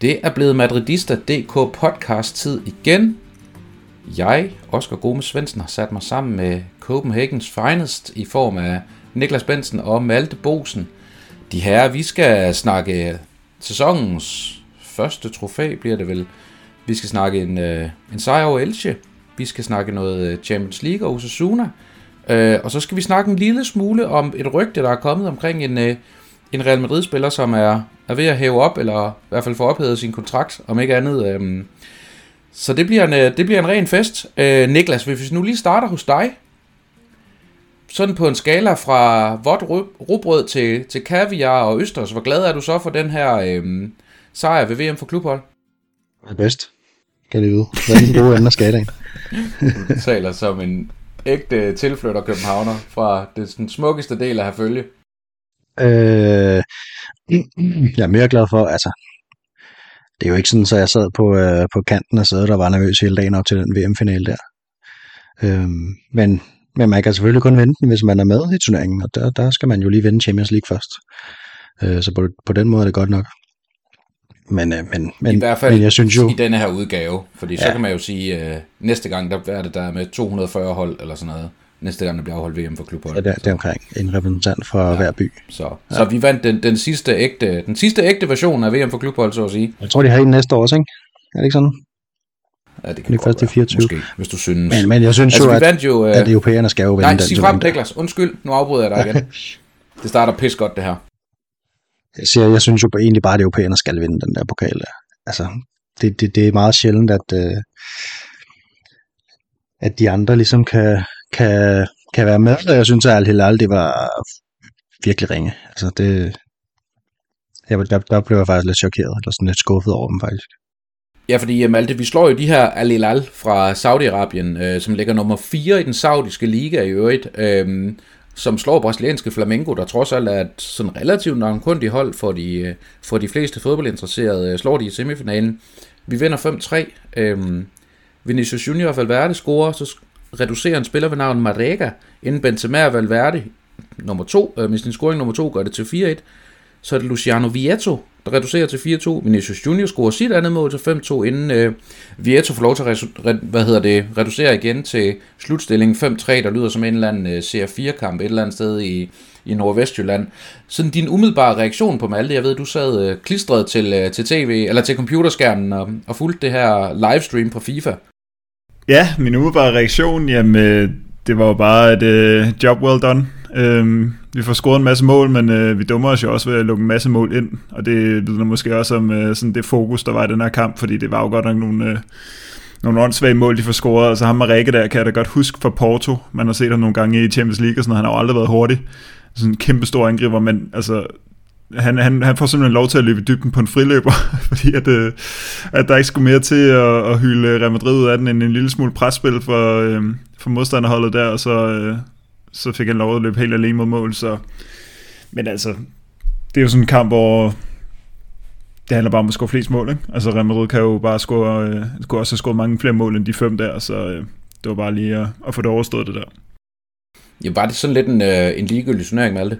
Det er blevet Madridista.dk podcast-tid igen. Jeg, Oscar Gomes Svendsen, har sat mig sammen med Copenhagen's Finest i form af Niklas Bensen og Malte Bosen. De herrer, vi skal snakke sæsonens første trofæ, bliver det vel. Vi skal snakke en sejr over Elche. Vi skal snakke noget Champions League og Osasuna. Og så skal vi snakke en lille smule om et rygte, der er kommet omkring en Real Madrid-spiller, som er ved at hæve op, eller i hvert fald få ophævet sin kontrakt, om ikke andet. Så det bliver en ren fest. Niklas, hvis vi nu lige starter hos dig, sådan på en skala fra vådt rugbrød til kaviar og østers, hvor glad er du så for den her sejr ved VM for klubhold? Det er bedst, kan det vide. Hvad er den gode anden af skalaen? Du taler som en ægte tilflytter københavner fra den smukkeste del af Herfølge. Jeg er mere glad for, altså det er jo ikke sådan, så jeg sad på kanten og sad der var nervøs hele dagen op til den VM-finale der. Men man kan selvfølgelig kun vente, hvis man er med i turneringen, og der skal man jo lige vinde Champions League først. Så på den måde er det godt nok. Men i hvert fald, men jeg synes jo, i denne her udgave, fordi ja, så kan man jo sige, næste gang der er det der med 240 hold eller sådan noget. Næste gang, der bliver afholdt VM for klubhold. Ja, det er omkring en repræsentant fra hver by. Så vi vandt den sidste ægte version af VM for klubhold, så at sige. Jeg tror, de har en næste år også, ikke? Er det ikke sådan? Ja, det kan godt være. 24. Måske, hvis du synes. Men jeg synes altså, at europæerne skal jo vinde den. Nej, sig frem, Niklas. Undskyld, nu afbryder jeg dig igen. Det starter pis godt, det her. Jeg synes jo egentlig bare, at europæerne skal vinde den der pokal der. Altså, det er meget sjældent, at de andre ligesom kan være med, og jeg synes, at Al-Hilal, det var virkelig ringe. Altså, der blev jeg faktisk lidt chokeret, eller sådan lidt skuffet over dem, faktisk. Ja, fordi Malte, vi slår jo de her Al-Hilal fra Saudi-Arabien, som ligger nummer 4 i den saudiske liga i øvrigt, som slår brasilianske Flamengo, der trods alt er et sådan relativt navnkundigt hold for de fleste fodboldinteresserede, slår de i semifinalen. Vi vinder 5-3. Vinicius Junior og Valverde scorer, så reducerer en spiller ved navn Marega, inden Benzema og Valverde nummer 2, med sin scoring nummer 2 gør det til 4-1. Så er det Luciano Vietto, der reducerer til 4-2. Vinicius Junior scorer sit andet mål til 5-2, inden Vietto får lov til at reducere igen til slutstillingen 5-3, der lyder som en eller anden CR4-kamp et eller andet sted i Nordvestjylland. Sådan din umiddelbare reaktion på Malte, jeg ved, du sad klistret til tv, eller til computerskærmen og fulgte det her livestream på FIFA. Ja, min umiddelbare reaktion, jamen, det var jo bare et job well done. Vi får scoret en masse mål, men vi dummer os jo også ved at lukke en masse mål ind, og det vidner måske også om sådan det fokus, der var i den her kamp, fordi det var jo godt nok nogle åndssvage mål, de får scoret, og så ham og Rikke der, kan jeg da godt huske fra Porto, man har set ham nogle gange i Champions League og sådan, han har jo aldrig været hurtig, sådan en kæmpe stor angriber, men altså han får simpelthen lov til at løbe i dybden på en friløber, fordi at der ikke skulle mere til at hylde Real Madrid ud af den, end en lille smule presspil for modstanderholdet der, og så fik han lov at løbe helt alene mod mål, så. Men altså, det er jo sådan en kamp, hvor det handler bare om at score flest mål, ikke? Altså Real Madrid kan jo bare skulle også have scoret mange flere mål end de 5 der, så det var bare lige at få det overstået det der. Ja, var det sådan lidt en ligegyldig turnering, Malte?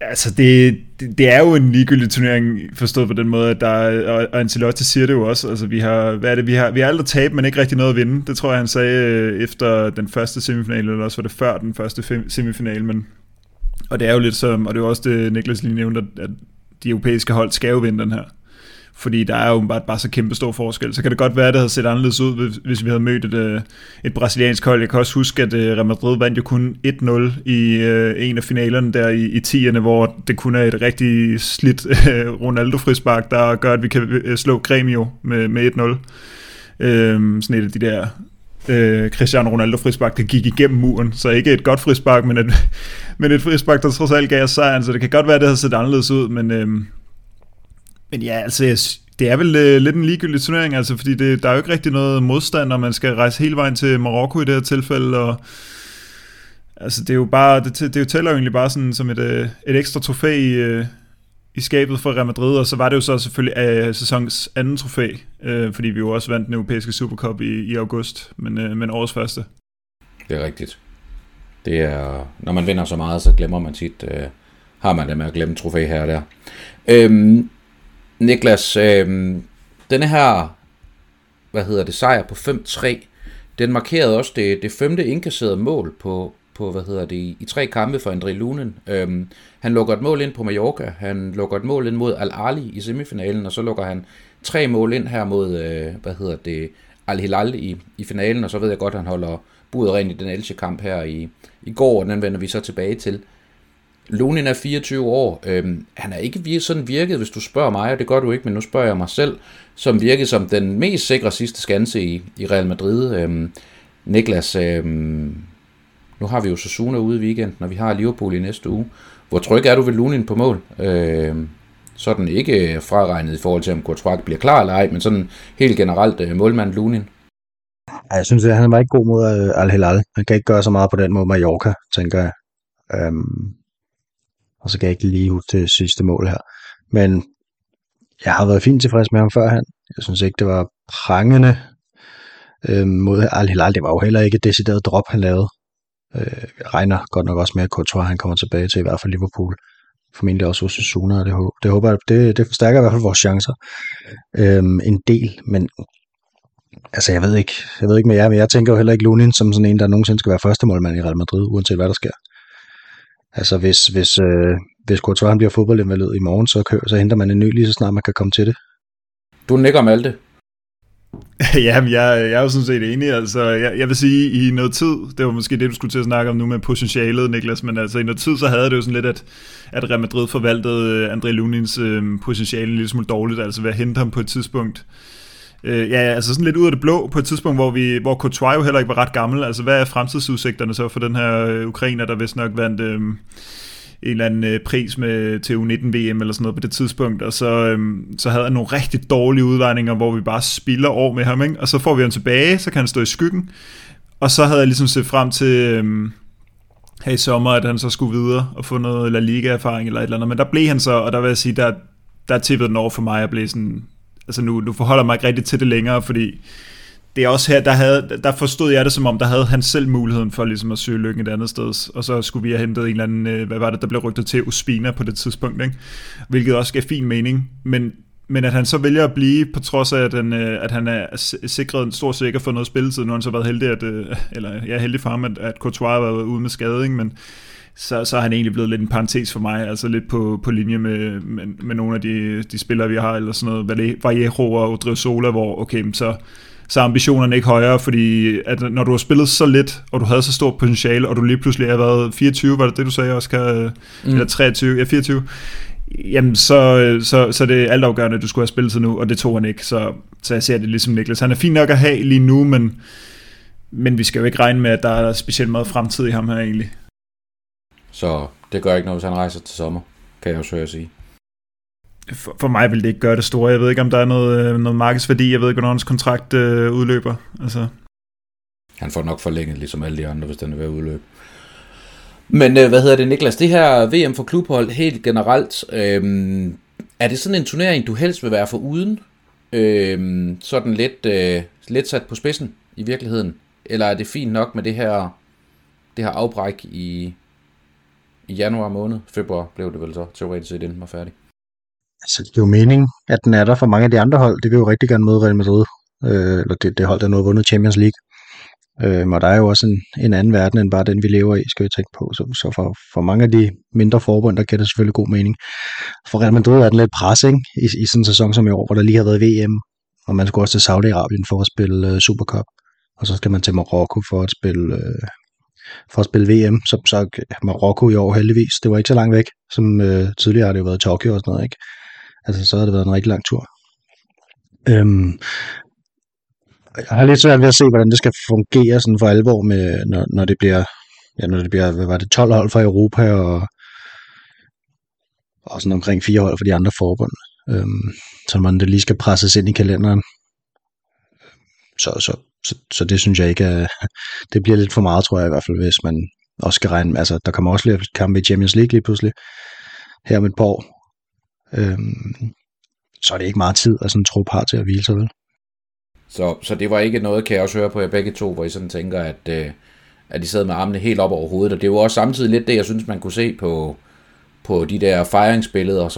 Altså, det er jo en ligegyldig turnering, forstået på den måde, at og Ancelotti siger det jo også, altså vi har aldrig tabt, men ikke rigtig noget at vinde, det tror jeg, han sagde efter den første semifinale, eller også var det før den første semifinale, men, og det er jo lidt som, og det er jo også det, Niklas lige nævnte, at de europæiske hold skal jo vinde den her, fordi der er jo bare så kæmpe stor forskel, så kan det godt være, at det havde set anderledes ud, hvis vi havde mødt et brasiliansk hold. Jeg kan også huske, at Real Madrid vandt jo kun 1-0 i en af finalerne der i 10'erne, hvor det kun er et rigtig slidt Ronaldo-frispark, der gør, at vi kan slå Grêmio med 1-0. Sådan et af de der Cristiano Ronaldo-frispark, der gik igennem muren, så ikke et godt frispark, men et frispark, der trods alt gav os sejren, så det kan godt være, at det havde set anderledes ud, men... Men ja, altså, det er vel lidt en ligegyldig turnering, altså, fordi der er jo ikke rigtig noget modstand, og man skal rejse hele vejen til Marokko i det her tilfælde, og altså, det er jo bare, det tæller jo egentlig bare sådan som et ekstra trofæ i skabet for Real Madrid, og så var det jo så selvfølgelig sæsonens anden trofæ, fordi vi jo også vandt den europæiske Supercup i august, men årets første. Det er rigtigt. Det er, når man vinder så meget, så glemmer man tit, har man det med at glemme trofæ her og der. Niklas, denne her, sejr på 5-3, den markerede også det femte indkasserede mål på i tre kampe for Andriy Lunin. Han lukker et mål ind på Mallorca, han lukker et mål ind mod Al-Ahli i semifinalen, og så lukker han tre mål ind her mod, Al-Hilal i finalen, og så ved jeg godt, at han holder budet rent i den Elche-kamp her i går, og den vender vi så tilbage til. Lunin er 24 år, han er ikke sådan virket, hvis du spørger mig, og det gør du ikke, men nu spørger jeg mig selv, som virkede som den mest sikre sidste skanse i Real Madrid. Niklas, nu har vi jo Osasuna ude i weekenden, og vi har Liverpool i næste uge. Hvor tryg er du ved Lunin på mål? Sådan ikke fraregnet i forhold til, om Courtois bliver klar eller ej, men sådan helt generelt målmand Lunin. Jeg synes, at han var ikke god mod Al-Hilal. Han kan ikke gøre så meget på den måde Mallorca, tænker jeg. Og så kan jeg ikke lige ud til sidste mål her. Men jeg har været fint tilfreds med ham førhen. Jeg synes ikke, det var prangende mod Al-Hilal. Det var jo heller ikke et decideret drop, han lavede. Jeg regner godt nok også med, at Courtois han kommer tilbage til, i hvert fald Liverpool. Formentlig også Osasuna, og det håber jeg, det forstærker i hvert fald vores chancer en del, men altså jeg ved ikke med jer, men jeg tænker jo heller ikke Lunin som sådan en, der nogensinde skal være førstemålmand i Real Madrid, uanset hvad der sker. Altså hvis Courtois han bliver fodboldinvalid i morgen, så henter man en ny lige så snart man kan komme til det. Du nikker, Malte. Jamen, jeg er jo sådan set enig, altså jeg vil sige, i noget tid, det var måske det, du skulle til at snakke om nu med potentialet, Niklas, men altså i noget tid, så havde det jo sådan lidt, at Real Madrid forvaltede Andriy Lunins potentiale en lille smule dårligt, altså ved at hente ham på et tidspunkt. Altså sådan lidt ud af det blå, på et tidspunkt, hvor Courtois jo heller ikke var ret gammel, altså hvad er fremtidsudsigterne så for den her ukrainer, der vist nok vandt en eller anden pris med til U19-VM eller sådan noget på det tidspunkt, og så havde han nogle rigtig dårlige udlejninger, hvor vi bare spilder år med ham, ikke? Og så får vi ham tilbage, så kan han stå i skyggen, og så havde jeg ligesom set frem til her i sommer, at han så skulle videre og få noget La Liga-erfaring eller et eller andet, men der blev han så, og der vil jeg sige, der tippede den over for mig, og blev sådan, altså nu forholder jeg mig ikke rigtig til det længere, fordi det er også her, der forstod jeg det som om, der havde han selv muligheden for ligesom at søge lykken et andet sted, og så skulle vi have hentet en eller anden, der blev rygtet til Ospina på det tidspunkt, ikke? Hvilket også gav fin mening, men at han så vælger at blive, på trods af, at han er sikret en stor sikker for noget spilletid, nu har han så været heldig, heldig for ham, at Courtois har været ude med skade, ikke? Men så er han egentlig blevet lidt en parentes for mig, altså lidt på linje med nogle af de spillere, vi har, eller sådan noget, Vallejo og Odriozola, hvor okay, så ambitionerne ikke højere, fordi at når du har spillet så lidt, og du havde så stort potentiale, og du lige pludselig har været 24, var det det, du sagde, Oscar? Eller 23, ja, 24. Jamen, så det er altafgørende, at du skulle have spillet til nu, og det tog han ikke, så jeg ser det ligesom Niklas. Han er fint nok at have lige nu, men vi skal jo ikke regne med, at der er specielt meget fremtid i ham her egentlig. Så det gør ikke noget, hvis han rejser til sommer, kan jeg jo søge at sige. For mig vil det ikke gøre det store. Jeg ved ikke, om der er noget markedsværdi. Jeg ved ikke, hvornår hans kontrakt udløber. Altså. Han får nok forlænget, ligesom alle de andre, hvis den er ved at udløbe. Men Niklas? Det her VM for klubhold helt generelt, er det sådan en turnering, du helst vil være foruden? Sådan lidt sat på spidsen i virkeligheden? Eller er det fint nok med det her afbræk i januar måned? Februar blev det vel så teoretisk set, inden var færdig. Altså, det er jo meningen, at den er der for mange af de andre hold. Det vil jo rigtig gerne møde Real Madrid. Eller det hold, der nu har vundet Champions League. Og der er jo også en anden verden, end bare den, vi lever i, skal vi tænke på. Så for mange af de mindre forbund, der giver det selvfølgelig god mening. For Real Madrid er den lidt pres, ikke? I sådan en sæson som i år, hvor der lige har været VM. Og man skulle også til Saudi-Arabien for at spille Supercup. Og så skal man til Marokko for at spille VM, som så Marokko i år heldigvis. Det var ikke så langt væk, som tidligere har det jo været Tokyo og sådan noget, ikke? Altså, så har det været en rigtig lang tur. Jeg har lidt svært ved at se, hvordan det skal fungere sådan for alvor, med, når det bliver, når det bliver 12 hold fra Europa, og sådan omkring 4 hold fra de andre forbund. Så man det lige skal presses ind i kalenderen. Så det synes jeg ikke er, det bliver lidt for meget, tror jeg i hvert fald, hvis man også skal regne. Altså, der kommer også lidt kampe i Champions League lige pludselig her om et par år. så er det ikke meget tid, at sådan en trup har til at hvile sig, vel? Så det var ikke noget, kan jeg også høre på jer begge to, hvor I sådan tænker, at de sad med armene helt op over hovedet, og det var også samtidig lidt det, jeg synes, man kunne se på de der fejringsbilleder,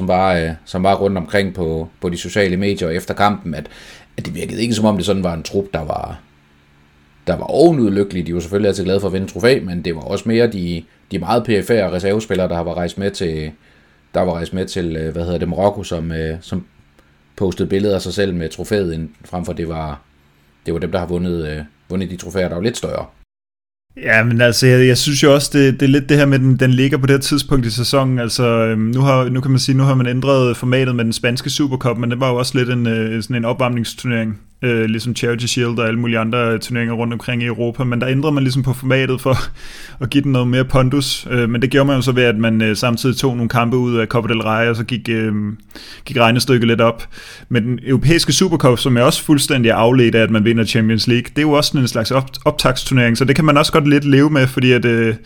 som var rundt omkring på de sociale medier efter kampen, at det virkede ikke som om, det sådan var en trup, der var ovenud lykkelige. De var selvfølgelig altid glade for at vinde trofæ, men det var også mere de meget perifære reservespillere, der var rejst med til Marokko, som postede billeder af sig selv med trofæet, fremfor det var dem, der har vundet de trofæer, der var lidt større. Ja, men altså, jeg synes jo også, det er lidt det her med, den ligger på det her tidspunkt i sæsonen. Altså, nu kan man sige, nu har man ændret formatet med den spanske Supercup, men det var jo også lidt sådan en opvarmningsturnering, ligesom Charity Shield og alle mulige andre turneringer rundt omkring i Europa, men der ændrede man ligesom på formatet for at give den noget mere pondus, men det gjorde man jo så ved, at man samtidig tog nogle kampe ud af Copa del Rey, og så gik regnestykket lidt op. Men den europæiske Supercup, som er også fuldstændig afledt af, at man vinder Champions League, det er jo også sådan en slags optagsturnering, så det kan man også godt lidt leve med, fordi det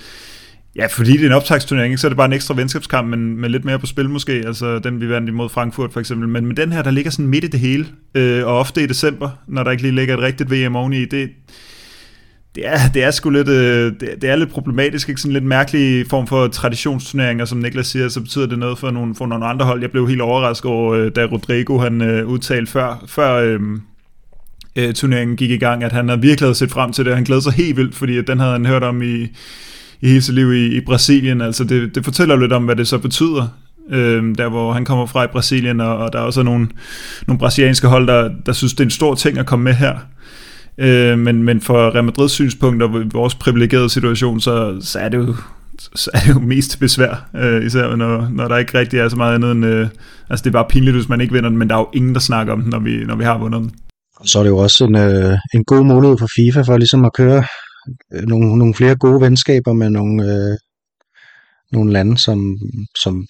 er en optagsturnering, så er det bare en ekstra venskabskamp, men lidt mere på spil måske, altså den vi vandt imod Frankfurt for eksempel, men med den her, der ligger sådan midt i det hele, og ofte i december, når der ikke lige ligger et rigtigt VM oveni, det er sgu lidt, det er lidt problematisk, ikke? Sådan en lidt mærkelig form for traditionsturneringer, som Niklas siger, så betyder det noget for nogle andre hold. Jeg blev helt overrasket over, da Rodrigo han udtalte før turneringen gik i gang, at han havde virkelig set frem til det, og han glædede sig helt vildt, fordi at den havde han hørt om i hele sit liv i Brasilien. Altså det fortæller lidt om, hvad det så betyder, der hvor han kommer fra i Brasilien, og der er også nogle brasilianske hold, der synes, det er en stor ting at komme med her. Men fra Real Madrids synspunkt og vores privilegerede situation, så er det jo... så er det jo mest besvær, især når der ikke rigtig er så meget andet end, altså det er bare pinligt, hvis man ikke vinder den, men der er jo ingen, der snakker om den, når vi har vundet den. Og så er det jo også en god mulighed for FIFA for ligesom at køre nogle flere gode venskaber med nogle lande,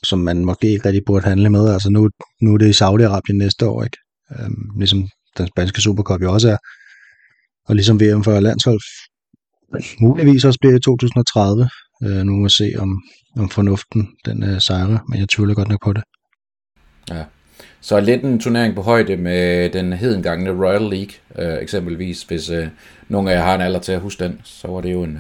som man måske ikke rigtig burde handle med. Altså nu er det i Saudi-Arabien næste år, ikke? Ligesom den spanske Supercup jo også er, og ligesom VM for landshold muligvis også bliver i 2030. Nu må vi se, om fornuften den sejrer, men jeg tvivler godt nok på det. Ja, så lidt en turnering på højde med den hedengangne Royal League, eksempelvis, hvis nogle af jer har en alder til at huske den, så var det jo en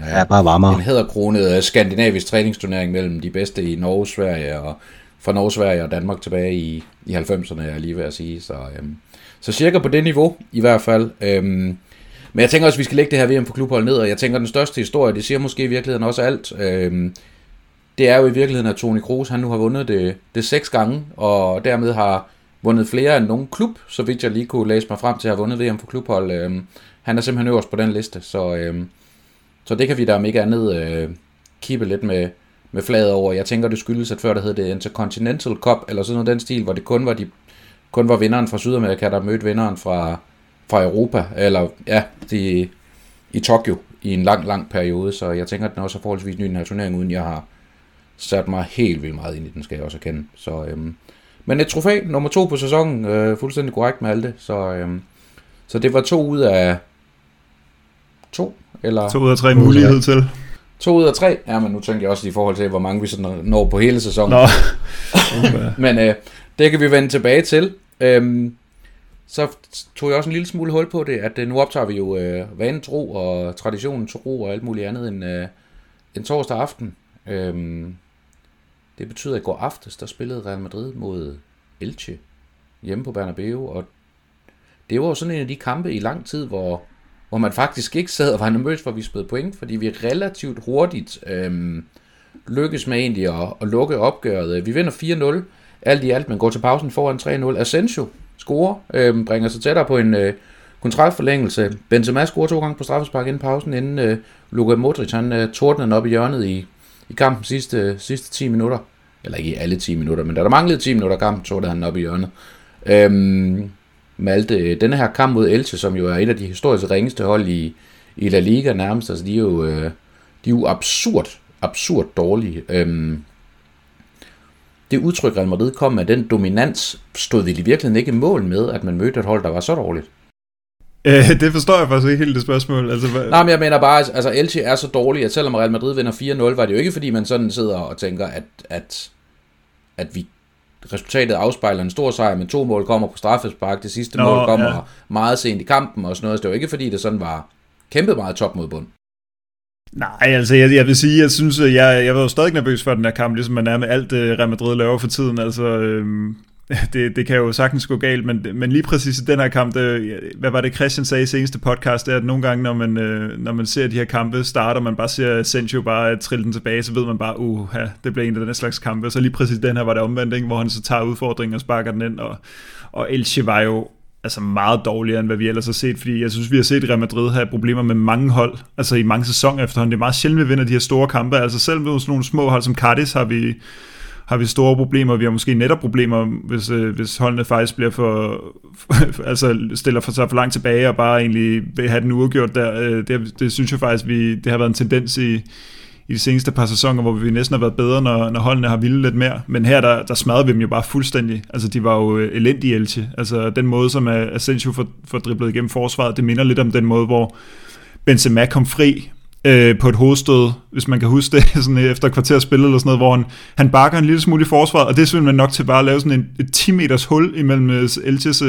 hæderkronet skandinavisk træningsturnering mellem de bedste i Norge, Sverige og fra Norge, Sverige og Danmark tilbage i 90'erne, jeg lige ved at sige. Så cirka på det niveau, i hvert fald. Men jeg tænker også, at vi skal lægge det her VM for klubhold ned, og jeg tænker, den største historie, det siger måske i virkeligheden også alt, det er jo i virkeligheden, at Toni Kroos, han nu har vundet det 6 gange, og dermed har vundet flere end nogen klub, så vidt jeg lige kunne læse mig frem til, at have vundet VM for klubhold. Han er simpelthen øverst på den liste, så det kan vi da om ikke andet kippe lidt med flaget over. Jeg tænker, det skyldes, at før der hed det Intercontinental Cup, eller sådan noget den stil, hvor det kun var vinderen fra Sydamerika, der mødte vinderen fra Europa, eller ja, i Tokyo i en lang, lang periode, så jeg tænker, at den også er forholdsvis ny, den her turnering, uden jeg har sat mig helt vildt meget ind i den, skal jeg også erkende. Så, men et trofæ, nummer 2 på sæsonen, fuldstændig korrekt med alt det, så det var 2 ud af 2, eller... 2 ud af 3 mulighed til. 2 ud af 3, ja, men nu tænker jeg også i forhold til, hvor mange vi så når på hele sæsonen. Men det kan vi vende tilbage til. Så tog jeg også en lille smule hul på det, at nu optager vi jo vanen tro og traditionen tro og alt muligt andet end torsdag aften. Det betyder, at i går aftes, der spillede Real Madrid mod Elche hjemme på Bernabeu, og det var jo sådan en af de kampe i lang tid, hvor man faktisk ikke sad og var nervøs for, at vi spillede point, fordi vi relativt hurtigt lykkes med egentlig at lukke opgøret. Vi vinder 4-0, alt i alt, men går til pausen foran 3-0. Asensio scorer, bringer sig tættere på en kontraktforlængelse. Benzema scorer 2 gange på straffespark inden pausen, inden Luka Modric tordner den op i hjørnet i kampen sidste 10 minutter. Eller ikke i alle 10 minutter, men da der manglede 10 minutter kamp, tordner han op i hjørnet. Malte, denne her kamp mod Elche, som jo er et af de historisk ringeste hold i La Liga nærmest, altså de er jo absurd dårlige. Det udtryk, Real Madrid kom med, den dominans, stod vi i virkeligheden ikke i mål med, at man mødte et hold, der var så dårligt? Det forstår jeg faktisk ikke helt, det spørgsmål. Altså, nej, men jeg mener bare, altså Elche er så dårlig, at selvom Real Madrid vinder 4-0, var det jo ikke, fordi man sådan sidder og tænker, at vi resultatet afspejler en stor sejr, men 2 mål kommer på straffespark, det sidste mål kommer meget sent i kampen og sådan noget, så det var ikke fordi det sådan var kæmpet meget top mod bund. Nej, altså jeg vil sige, jeg synes, jeg var jo stadig nervøs for den her kamp, ligesom man er med alt Real Madrid laver for tiden, altså det kan jo sagtens gå galt, men lige præcis i den her kamp, hvad var det Christian sagde i seneste podcast, det er, at nogle gange, når man ser de her kampe starter, man bare ser Asensio bare trille den tilbage, så ved man bare, det bliver en af den her slags kampe, så lige præcis den her var det omvendt, ikke? Hvor han så tager udfordringen og sparker den ind, og Elche var jo altså meget dårligere, end hvad vi ellers har set, fordi jeg synes, vi har set Real Madrid have problemer med mange hold, altså i mange sæsoner efterhånden. Det er meget sjældent, vi vinder de her store kampe, altså selv med sådan nogle små hold som Cadiz har vi store problemer, vi har måske netop problemer, hvis holdene faktisk bliver stiller sig for langt tilbage, og bare egentlig vil have den uafgjort der, det synes jeg faktisk, det har været en tendens i de seneste par sæsoner, hvor vi næsten har været bedre, når holdene har villet lidt mere. Men her, der smadrede vi dem jo bare fuldstændig. Altså, de var jo elendige Elche. Altså, den måde, som Asensio får driblet igennem forsvaret, det minder lidt om den måde, hvor Benzema kom fri på et hovedstød, hvis man kan huske det, sådan efter et kvarter spillet eller sådan noget, hvor han bakker en lille smule i forsvaret, og det er simpelthen nok til bare at lave sådan et 10 meters hul imellem Elches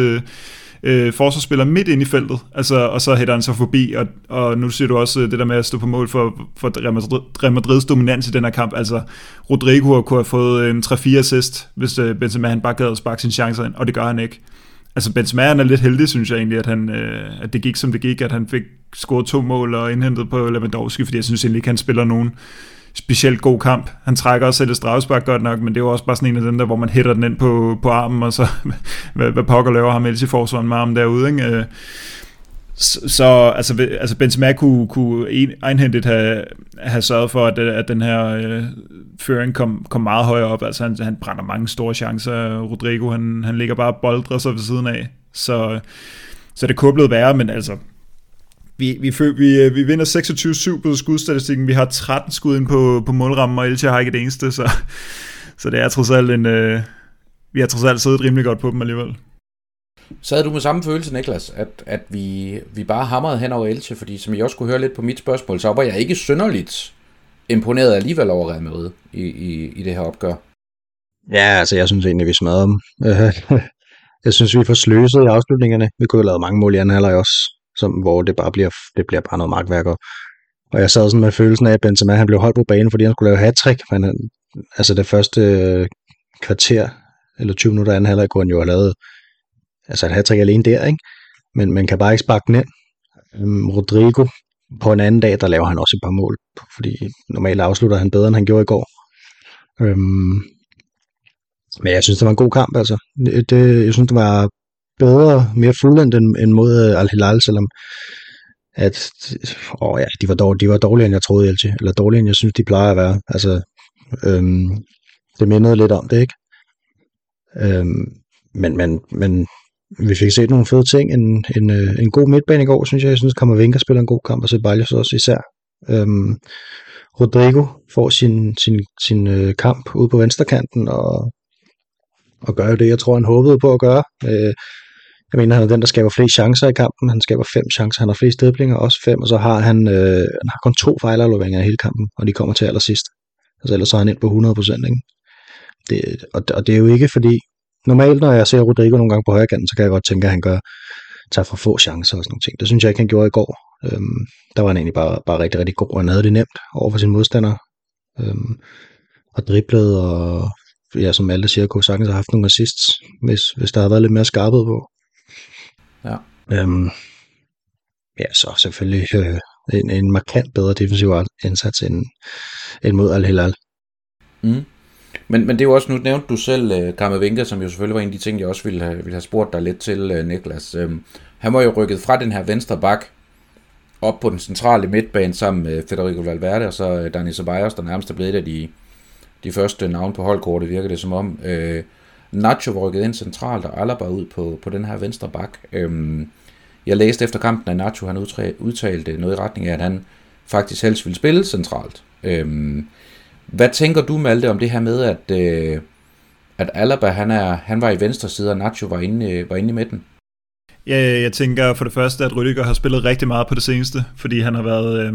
forsvarsspiller midt ind i feltet, altså, og så hætter han sig forbi, og nu ser du også det der med at stå på mål for Real Madrids dominans i den her kamp, altså Rodrigo kunne have fået 3-4 assist, hvis Benzema han bare gad at sparke sine chancer ind, og det gør han ikke. Altså Benzema er lidt heldig, synes jeg egentlig, at at det gik som det gik, at han fik scoret 2 mål og indhentet på Lewandowski, fordi jeg synes egentlig ikke, han spiller nogen specielt god kamp. Han trækker også selv et straffespark godt nok, men det er jo også bare sådan en af dem der, hvor man hætter den ind på armen, og så hvad pokker laver ham ellers i forsvaret med armen derude, ikke? Så altså Benzema kunne egenhændigt have sørget for, at den her føring kom meget højere op. Altså han brænder mange store chancer. Rodrigo, han ligger bare og boldrer sig ved siden af. Så det kunne blive værre, men altså vi vinder 26-7 på skudstatistikken. Vi har 13 skud ind på målrammen, og Elche har ikke det eneste, så det er trods alt vi har trods alt siddet rimelig godt på dem alligevel. Så havde du med samme følelse, Niklas, at vi bare hamrede hen over Elche, fordi som I også kunne høre lidt på mit spørgsmål, så var jeg ikke synderligt imponeret alligevel over Real Madrid i det her opgør. Ja, altså jeg synes egentlig, vi smadrede dem. Jeg synes, vi får sløset i afslutningerne. Vi kunne have lavet mange mål i anden halvleg også, hvor det bare bliver bare noget magtværk. Og jeg sad sådan med følelsen af, at Benzema han blev holdt på banen, fordi han skulle lave hat-trick. Altså det første kvarter, eller 20 minutter anden halvleg, kunne han jo have lavet altså et hat-trick alene der, ikke? Men man kan bare ikke sparke den ind. Rodrigo, på en anden dag, der laver han også et par mål, fordi normalt afslutter han bedre, end han gjorde i går. Men jeg synes, det var en god kamp, altså. Jeg synes, det var bedre, mere fuldendt end mod Al-Hilal, selvom at de var dårligere, end jeg troede, Elche, eller dårligere, end jeg synes, de plejer at være. Altså, det mindede lidt om det, ikke? Men vi fik set nogle fede ting. En god midtbane i går, synes jeg. Jeg synes, Camavinga spiller en god kamp, og Ceballos også især. Rodrigo får sin kamp ude på venstrekanten, og gør jo det, jeg tror, han håbede på at gøre. Jeg mener, han er den, der skaber flere chancer i kampen. Han skaber 5 chancer. Han har flere driblinger, også 5. Og så har han har kun 2 fejlafleveringer i hele kampen, og de kommer til allersidst. Altså ellers er han ind på 100%, ikke? Og det er jo ikke fordi... Normalt, når jeg ser Rodrigo nogle gange på højrekanten, så kan jeg godt tænke, at han tager for få chancer og sådan nogle ting. Det synes jeg ikke, han gjorde i går. Der var han egentlig bare rigtig, rigtig god, og han havde det nemt over for sine modstandere. Og driblede, og ja, som Malte siger, kunne sagtens have haft nogle assists, hvis der havde været lidt mere skarpet på. Ja. Ja, så selvfølgelig en markant bedre defensiv indsats end mod Al-Hilal. Mhm. Men det er jo også, nu nævnte du selv Camavinga, som jo selvfølgelig var en af de ting, jeg også ville have spurgt dig lidt til, Niklas. Han var jo rykket fra den her venstre bak op på den centrale midtbane sammen med Federico Valverde, og så Dani Ceballos, der nærmest er blevet et af de første navne på holdkortet, virker det som om. Nacho var rykket ind centralt, og Alaba ud på den her venstre bak. Jeg læste efter kampen, at Nacho han udtalte noget i retning af, at han faktisk helst ville spille centralt. Hvad tænker du, Malte, om det her med, at Alaba han var i venstre side, og Nacho var inde i midten? Ja, jeg tænker for det første, at Rüdiger har spillet rigtig meget på det seneste, fordi han har været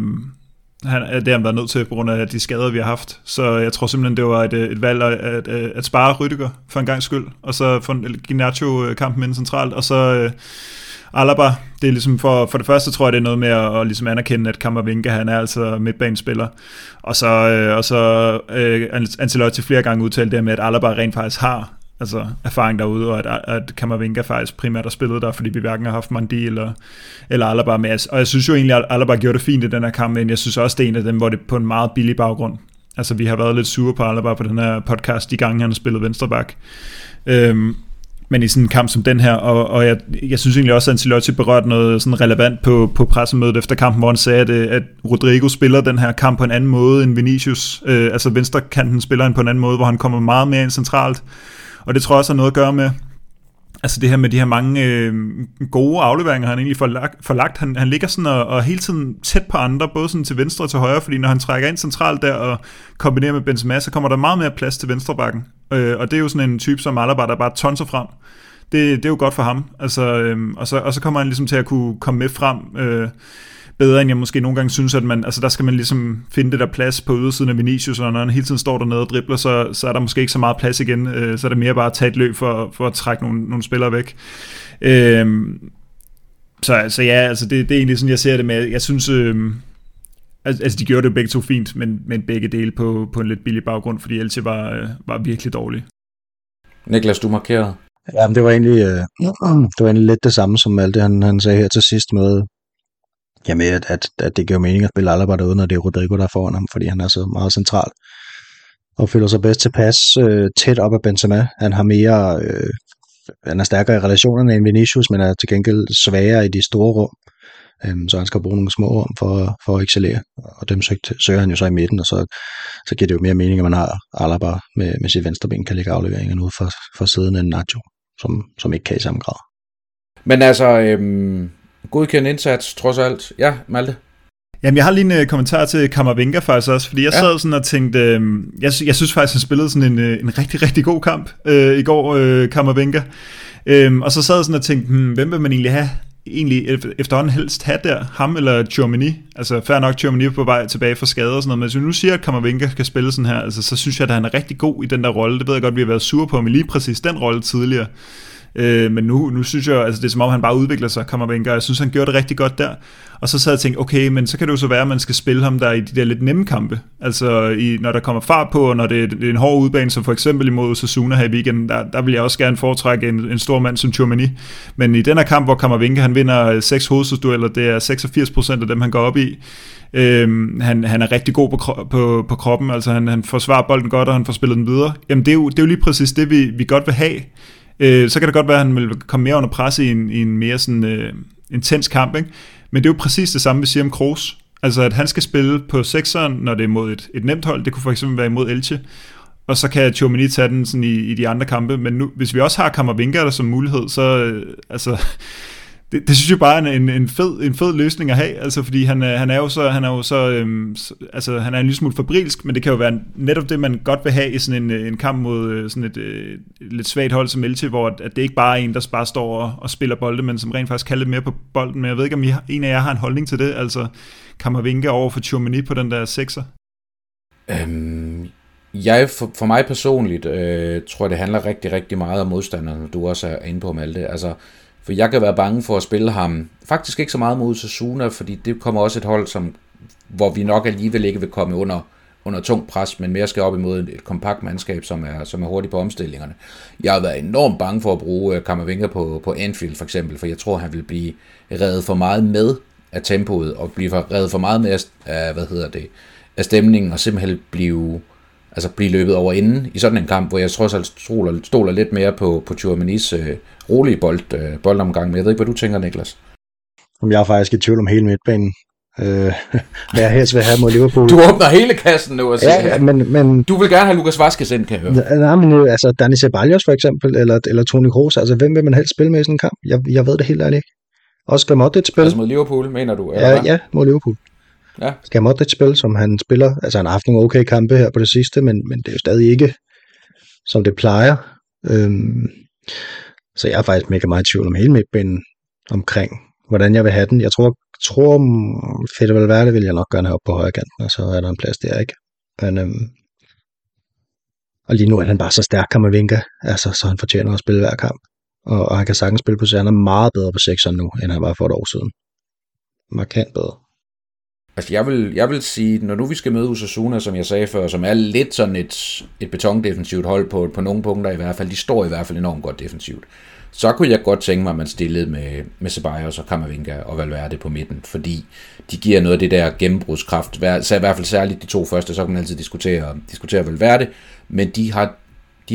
Det har han været nødt til på grund af de skader, vi har haft. Så jeg tror simpelthen, det var et valg at spare Rüdiger for en gang skyld, og så få Nacho kampen ind centralt, og så Alaba. Det er ligesom for det første, tror jeg, det er noget med at ligesom anerkende, at Camavinga, han er altså midtbanespiller. Og så Ancelotti flere gange udtalte det med, at Alaba rent faktisk har altså erfaring derude, og at Camavinga faktisk primært har spillet der, fordi vi hverken har haft Mandi eller Alaba med. Og jeg synes jo egentlig, at Alaba gjorde det fint i den her kamp, men jeg synes også, det er en af dem, hvor det på en meget billig baggrund. Altså vi har været lidt sure på Alaba på den her podcast, de gange han har spillet venstreback. Men i sådan en kamp som den her, og jeg synes egentlig også, at Ancelotti berørte noget sådan relevant på pressemødet efter kampen, hvor han sagde, at Rodrigo spiller den her kamp på en anden måde end Vinicius. Altså venstrekanten spiller han på en anden måde, hvor han kommer meget mere ind centralt. Og det tror jeg også har noget at gøre med, altså det her med de her mange gode afleveringer, han egentlig får lagt. Han ligger sådan og hele tiden tæt på andre, både sådan til venstre og til højre, fordi når han trækker ind centralt der og kombinerer med Benzema, så kommer der meget mere plads til venstrebakken. Og det er jo sådan en type som Alaba, der bare tonser frem. Det er jo godt for ham. Altså, og så kommer han ligesom til at kunne komme med frem bedre, end jeg måske nogle gange synes, at man, altså der skal man ligesom finde det der plads på ydersiden af Vinicius, og når han hele tiden står dernede og dribler, så er der måske ikke så meget plads igen, så er det mere bare at tage et løb for at trække nogle spillere væk. Så ja, altså det er egentlig sådan, jeg ser det med, jeg synes, altså de gjorde det begge to fint, men begge dele på en lidt billig baggrund, fordi Elche var virkelig dårlig. Niklas, du markerede. Ja, men det var egentlig lidt det samme, som alt det, han sagde her til sidst med, jamen, at det giver mening at spille Alaba derude, når det er Rodrigo, der er foran ham, fordi han er så meget central og føler sig bedst tilpas tæt op af Benzema. Han har mere, han er stærkere i relationerne end Vinicius, men er til gengæld svagere i de store rum, så han skal bruge nogle små rum for at excellere, og dem søger han jo så i midten, og så giver det jo mere mening, at man har Alaba med sit venstre ben, kan lægge afleveringen ud for siden af Nacho, som ikke kan i samme grad. Men altså... Godkendt indsats, trods alt. Ja, Malte? Jamen, jeg har lige en kommentar til Camavinga faktisk også, fordi jeg sad sådan og tænkte, jeg synes faktisk, han spillede sådan en rigtig, rigtig god kamp i går, Camavinga. Og så sad jeg sådan og tænkte, hvem vil man egentlig have? Egentlig efterhånden helst have der, ham eller Tchouaméni. Altså fair nok, Tchouaméni er på vej tilbage fra skade og sådan noget, men hvis vi nu siger, at Camavinga skal spille sådan her, altså, så synes jeg, at han er rigtig god i den der rolle. Det ved jeg godt, vi har været sure på, men lige præcis den rolle tidligere. Men nu synes jeg, altså det er som om han bare udvikler sig, Camavinga, og jeg synes han gjorde det rigtig godt der. Og så sad jeg og tænkte, okay, men så kan det jo så være, at man skal spille ham der i de der lidt nemme kampe. Altså når der kommer fart på, og når det er en hård udbane, som for eksempel imod Osasuna her i weekenden, der vil jeg også gerne foretrække en stor mand som Tchouaméni. Men i den her kamp, hvor Camavinga han vinder 6 hovedstødsdueller, det er 86% af dem han går op i. Han er rigtig god på kroppen, altså han forsvarer bolden godt, og han får spillet den videre. Jamen det er jo lige præcis det, vi godt vil have. Så kan det godt være, at han vil komme mere under pres i en mere sådan, intens kamp, ikke? Men det er jo præcis det samme, vi siger om Kroos. Altså, at han skal spille på sekseren, når det er mod et nemt hold. Det kunne for eksempel være imod Elche. Og så kan Tchouaméni tage den sådan i de andre kampe. Men nu, hvis vi også har Camavinga der som mulighed, så... Det synes jeg bare er en fed løsning at have, altså fordi han er jo så han er en lille smule fabrilsk, men det kan jo være netop det, man godt vil have i sådan en kamp mod sådan et lidt svagt hold som Elche, hvor at det ikke bare er en, der bare står og spiller bolden, men som rent faktisk kan lidt mere på bolden. Men jeg ved ikke, om en af jer har en holdning til det, altså Camavinga over for Tchouaméni på den der sekser? For mig personligt tror jeg, det handler rigtig, rigtig meget om modstanderne, du også er inde på, Malte, altså. For jeg kan være bange for at spille ham faktisk ikke så meget mod Osasuna, fordi det kommer også et hold, hvor vi nok alligevel ikke vil komme under tungt pres, men mere skal op imod et kompakt mandskab, som er hurtigt på omstillingerne. Jeg har været enormt bange for at bruge Camavinga på Anfield for eksempel, for jeg tror, han vil blive revet for meget med af tempoet, og blive revet for meget med af, af stemningen, og simpelthen blive løbet over inden i sådan en kamp, hvor jeg trods alt stoler lidt mere på Tchouaménis rolige boldomgang. Men jeg ved ikke, hvad du tænker, Niklas? Jeg er faktisk i tvivl om hele midtbanen. Hvad jeg helst vil have mod Liverpool. Du åbner hele kassen nu og siger, ja, men du vil gerne have Lucas Vázquez ind, kan jeg høre. Nej, men altså Dani Ceballos for eksempel, eller Toni Kroos, altså hvem vil man helst spille med i sådan en kamp? Jeg ved det helt ærligt ikke. Også skal Modric spille. Altså mod Liverpool, mener du? Eller ja, mod Liverpool. Ja. Skal Modric spille, som han spiller? Altså han har haft nogle okay kampe her på det sidste, men det er jo stadig ikke, som det plejer. Så jeg er faktisk mega meget i tvivl om hele midtbanen omkring, hvordan jeg vil have den. Jeg tror, tror, Fede Valverde vil jeg nok gerne have op på højre kanten, og så er der en plads der, ikke? Men, og lige nu er han bare så stærk, Camavinga, altså, så han fortjener at spille hver kamp. Og han kan sagtens spille på sig, han er meget bedre på 6'eren nu, end han var for et år siden. Markant bedre. Altså, jeg vil sige, når nu vi skal møde Osasuna, som jeg sagde før, som er lidt sådan et betondefensivt hold på nogle punkter i hvert fald, de står i hvert fald enormt godt defensivt, så kunne jeg godt tænke mig, at man stillede med Ceballos og Camavinga og Valverde på midten, fordi de giver noget af det der gennembrudskraft, så i hvert fald særligt de to første, så kan man altid diskutere Valverde, men de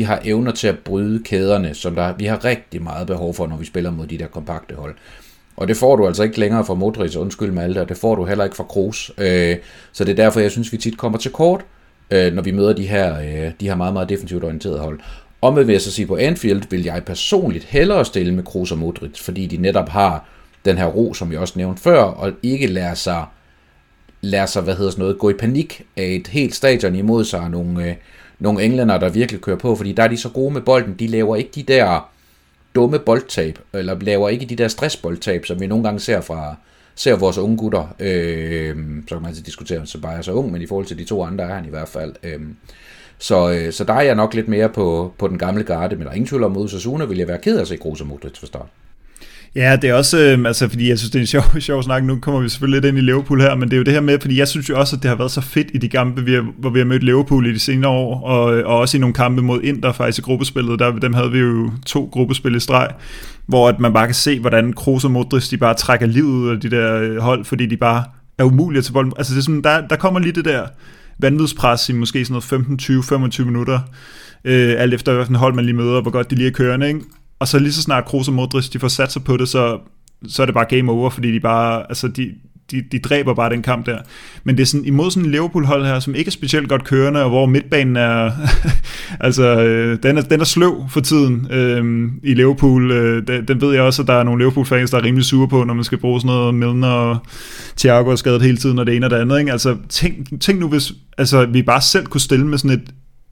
har evner til at bryde kæderne, som vi har rigtig meget behov for, når vi spiller mod de der kompakte hold. Og det får du altså ikke længere fra Modric, undskyld Malte, og det får du heller ikke fra Kroos. Så det er derfor, jeg synes, vi tit kommer til kort, når vi møder de her meget, meget defensivt orienterede hold. Og med vil jeg så sige, på Anfield vil jeg personligt hellere stille med Kroos og Modric, fordi de netop har den her ro, som jeg også nævnte før, og ikke lader sig gå i panik af et helt stadion imod sig, nogle englænder, der virkelig kører på, fordi der er de så gode med bolden, de laver ikke de der dumme boldtab, eller laver ikke de der stressboldtab, som vi nogle gange ser vores unge gutter. Så kan man altid diskutere, om Ceballos er så ung, men i forhold til de to andre er han i hvert fald. Så der er jeg nok lidt mere på den gamle garde, men der er ingen tvivl om, mod Osasuna vil jeg være ked af at se Kroos og Modric for start. Ja, det er også, fordi jeg synes, det er en sjov snak. Nu kommer vi selvfølgelig lidt ind i Liverpool her, men det er jo det her med, fordi jeg synes jo også, at det har været så fedt i de kampe, hvor vi har mødt Liverpool i de senere år, og også i nogle kampe mod Inter faktisk i gruppespillet. Dem havde vi jo 2 gruppespil i streg, hvor at man bare kan se, hvordan Kroos og Modric, de bare trækker livet ud af de der hold, fordi de bare er umulige til bolden. Altså det er sådan, der kommer lige det der vanvidspres i måske sådan noget 15-20-25 minutter, alt efter hvilken hold man lige møder, hvor godt de lige er kørende, ikke? Og så lige så snart Kroos og Modric, de får sat sig på det, så er det bare game over, fordi de bare, altså de dræber bare den kamp der. Men det er sådan imod sådan en Liverpool-hold her, som ikke er specielt godt kørende, og hvor midtbanen er, altså den er sløv for tiden i Liverpool. Den ved jeg også, at der er nogle Liverpool-fans, der er rimelig sure på, når man skal bruge sådan noget Milner og Thiago er skadet hele tiden, og det ene og det andet, ikke? Altså tænk nu, hvis altså, vi bare selv kunne stille med sådan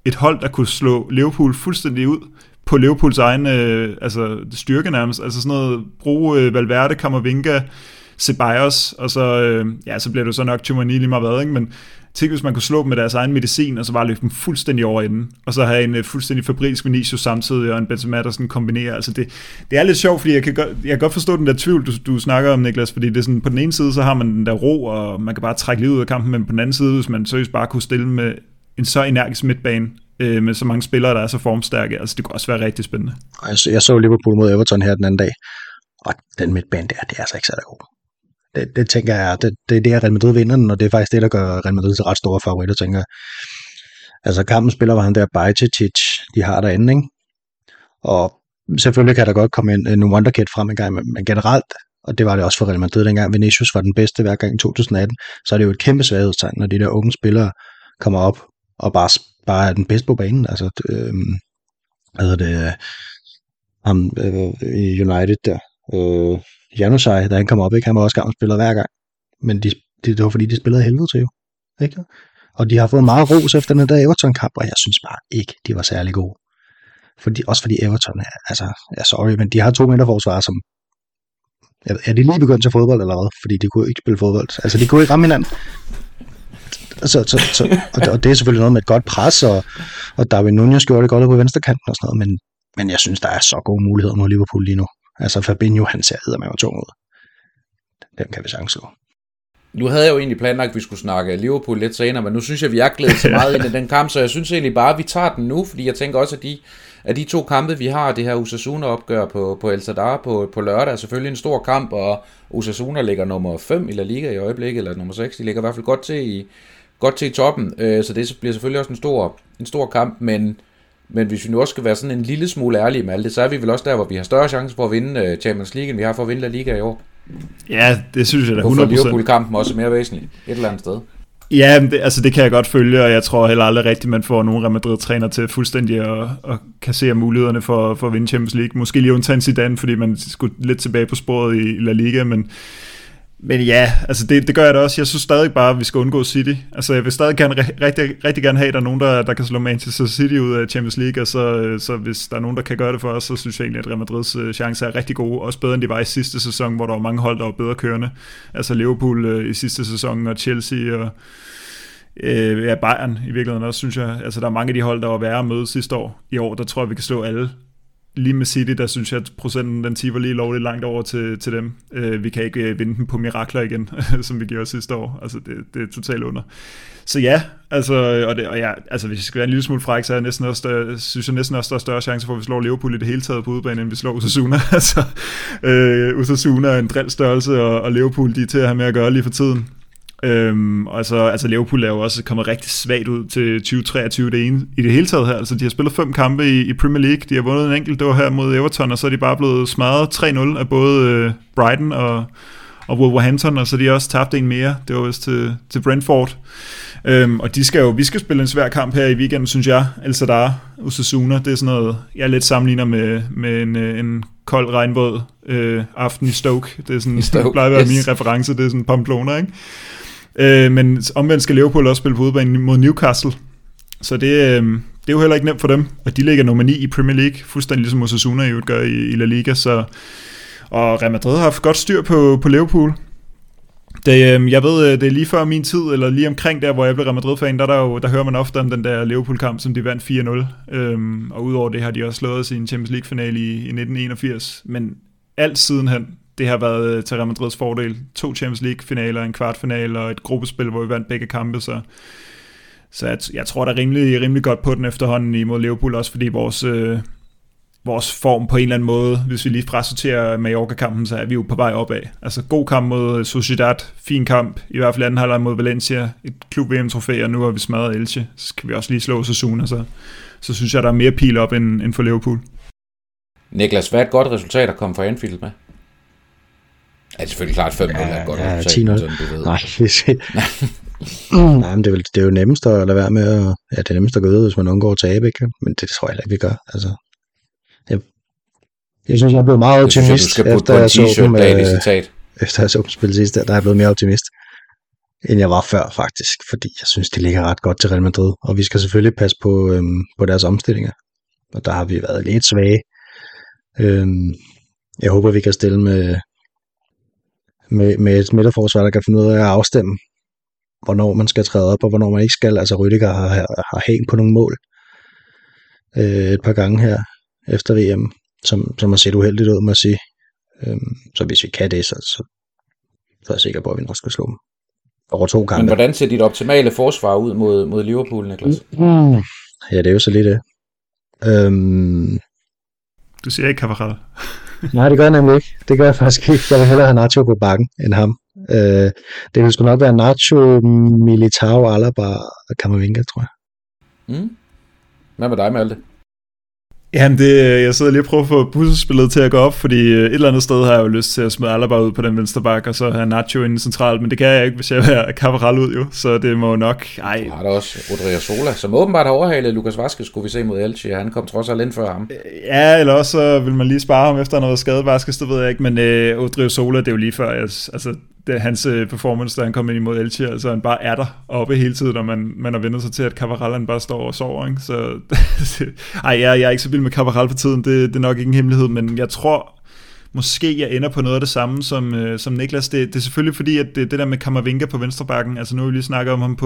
et hold, der kunne slå Liverpool fuldstændig ud, på Liverpools egen styrke nærmest, altså sådan noget, bruge Valverde, Camavinga, Ceballos, og så bliver det så nok Tchouaméni lige meget hvad, ikke? Men tænk, hvis man kunne slå dem med deres egen medicin, og så bare løbe dem fuldstændig over inden, og så have en fuldstændig fabrilsk Vinicius samtidig, og en Benzema, der sådan kombinerer, altså det er lidt sjovt, fordi jeg kan godt forstå den der tvivl, du snakker om, Niklas, fordi det er sådan, på den ene side, så har man den der ro, og man kan bare trække livet ud af kampen, men på den anden side, hvis man seriøst bare kunne stille med en så energisk midtbane, med så mange spillere, der er så formstærke. Altså, det kunne også være rigtig spændende. Jeg så Liverpool mod Everton her den anden dag, og den midtbane der, det er altså ikke særlig god. Det tænker jeg, det er det, Real Madrid vinder den, og det er faktisk det, der gør Real Madrid til ret store favoritter, tænker jeg. Altså, kampen spiller var han der, Bajcicic, de har derinde, ikke? Og selvfølgelig kan der godt komme en wonderkid frem en gang, men generelt, og det var det også for Real Madrid dengang, Vinicius var den bedste hver gang i 2018, så er det jo et kæmpe svaghedstegn, når de der unge spillere kommer op og bare er den bedste på banen, altså ham i United der, Januzaj, da han kom op, ikke? Han var også gammel hver gang, men det var fordi, de spillede helvede til jo, ikke? Og de har fået meget ros efter den der Everton-kamp, og jeg synes bare ikke, de var særlig gode. Også fordi Everton men de har 2 midterforsvarer, som er de lige begyndt til fodbold eller hvad? Fordi de kunne ikke spille fodbold, altså de kunne ikke ramme hinanden. Og det er selvfølgelig noget med et godt pres, og Darwin Nunez gjorde det godt på venstrekanten og sådan noget, men jeg synes, der er så gode muligheder mod Liverpool lige nu. Altså Fabinho, han ser eddermame tung ud. Den kan vi sagtens slå. Nu havde jeg jo egentlig planlagt, at vi skulle snakke Liverpool lidt senere, men nu synes jeg, vi er glædet så meget ind i den kamp, så jeg synes egentlig bare, at vi tager den nu, fordi jeg tænker også, at de 2 kampe, vi har, det her Osasuna-opgør på El Sadar på lørdag, er selvfølgelig en stor kamp, og Osasuna ligger nummer 5 i La Liga i øjeblikket, eller nummer 6, de ligger i hvert fald godt til toppen, så det bliver selvfølgelig også en stor kamp, men hvis vi nu også skal være sådan en lille smule ærlige med alt det, så er vi vel også der, hvor vi har større chance for at vinde Champions League, end vi har for at vinde La Liga i år. Ja, det synes jeg da 100%. Hvorfor Liverpool-kampen også mere væsentlig et eller andet sted? Ja, det kan jeg godt følge, og jeg tror heller aldrig rigtigt, man får nogen Real Madrid-træner til fuldstændig at kassere mulighederne for at vinde Champions League. Måske lige undtagen Zidane, fordi man skulle lidt tilbage på sporet i La Liga, men Men ja, altså det gør jeg da også. Jeg synes stadig bare, at vi skal undgå City. Altså jeg vil stadig gerne, rigtig, rigtig gerne have, at der er nogen, der kan slå Manchester City ud af Champions League, og så hvis der er nogen, der kan gøre det for os, så synes jeg egentlig, at Real Madrids chancer er rigtig gode, også bedre end de var i sidste sæson, hvor der var mange hold, der var bedre kørende. Altså Liverpool i sidste sæson, og Chelsea, og Bayern i virkeligheden også, synes jeg. Altså der er mange af de hold, der var værre at møde sidste år. I år, der tror jeg, vi kan slå alle. Lige med City, der synes jeg, at procenten den tiver lige lovligt langt over til dem. Vi kan ikke vinde dem på mirakler igen, som vi gjorde sidste år. Altså, det er totalt under. Så ja, altså, altså hvis jeg skal være en lille smule fræk, så er jeg næsten også der er større chance for, at vi slår Liverpool i det hele taget på udebane, end vi slår Osasuna. Altså, Osasuna er en drillstørrelse, og Liverpool, de er til at have med at gøre lige for tiden. Altså Liverpool er jo også kommet rigtig svagt ud til 2023 i det hele taget her. Altså de har spillet 5 kampe i Premier League. De har vundet en enkelt, det var her mod Everton, og så er de bare blevet smadret 3-0 af både Brighton og Wolverhampton, og så de har også tabt en mere. Det var vist til Brentford. Og vi skal spille en svær kamp her i weekenden, synes jeg. El Sadar, Osasuna, det er sådan noget, jeg lidt sammenligner med en kold regnvåd aften i Stoke. Det er sådan, det plejer at være min reference, det er sådan Pamplona, ikke? Men omvendt skal Liverpool også spille på udebane mod Newcastle, så det er jo heller ikke nemt for dem, og de ligger nummer 9 i Premier League, fuldstændig ligesom Osasuna jo gør i La Liga, så, og Real Madrid har haft godt styr på Liverpool. Jeg ved, det er lige før min tid, eller lige omkring der, hvor jeg blev Real Madrid-fan, der hører man ofte om den der Liverpool-kamp, som de vandt 4-0, og udover det har de også slået sin Champions League-finale i 1981, men alt sidenhen, det har været til Real Madrids fordel. 2 Champions League-finaler, en kvartfinale og et gruppespil, hvor vi vandt begge kampe. Så jeg tror, der er rimelig godt på den efterhånden imod Liverpool, også fordi vores form på en eller anden måde, hvis vi lige frasorterer Mallorca-kampen, så er vi jo på vej opad. Altså god kamp mod Sociedad, fin kamp, i hvert fald anden halvleg mod Valencia, et klub-VM-trofæ, og nu har vi smadret Elche. Så kan vi også lige slå Osasuna, så synes jeg, der er mere pil op end for Liverpool. Niklas, hvad er et godt resultat at komme fra Anfield med? Ja, det er selvfølgelig klart 5-0 er godt. Ja, 10-0. Sådan, nej, nej, men det er jo nemmest at lade være med at... Ja, det er nemmest at gå ud, hvis man undgår at tabe, ikke? Men det tror jeg heller ikke, vi gør. Altså, jeg synes, jeg er blevet meget optimist, efter jeg så dem spille sidst. Der er jeg blevet mere optimist, end jeg var før, faktisk. Fordi jeg synes, de ligger ret godt til Real Madrid. Og vi skal selvfølgelig passe på deres omstillinger. Og der har vi været lidt svage. Jeg håber, vi kan stille med et midterforsvar, der kan finde ud af at afstemme, hvornår man skal træde op, og hvornår man ikke skal. Altså Rüdiger har hængt på nogle mål et par gange her efter VM, som har set uheldigt ud, må jeg sige. Så hvis vi kan det, så er jeg sikker på, at vi nok skal slå dem. Over 2 kampe. Men hvordan ser dit optimale forsvar ud mod Liverpool, Niklas? Ja, det er jo så lidt det. Du siger ikke Camavinga. Nej, det gør jeg nemlig ikke. Det gør jeg faktisk ikke. Jeg vil hellere have Nacho på bakken end ham. Det vil sgu nok være Nacho, Militao, Alaba og Camavinga, tror jeg. Mm. Hvad med dig, Malte? Jamen, jeg sidder lige og prøver at få puslespillet til at gå op, fordi et eller andet sted har jeg jo lyst til at smide Alaba ud på den venstre bakke, og så have Nacho inde centralt, men det kan jeg ikke, hvis jeg vil have Camaral ud, jo. Så det må nok... Ej. Der er der også Odriozola, som åbenbart har overhalet Lucas Vázquez, skulle vi se mod Elche, han kom trods alt ind før ham. Ja, eller også så vil man lige spare ham efter noget skade, Vázquez, det ved jeg ikke, men Odriozola, det er jo lige før, altså... Det er hans performance, da han kom ind imod Elche, altså han bare er der oppe hele tiden, og man har vendt sig til, at Camavinga bare står og sover, ikke? Så ej, jeg er ikke så vild med Camavinga for tiden, det er nok ikke en hemmelighed, men jeg tror måske, jeg ender på noget af det samme som Niklas. Det er selvfølgelig fordi, at det der med Camavinga på venstrebakken, altså nu har vi lige snakket om ham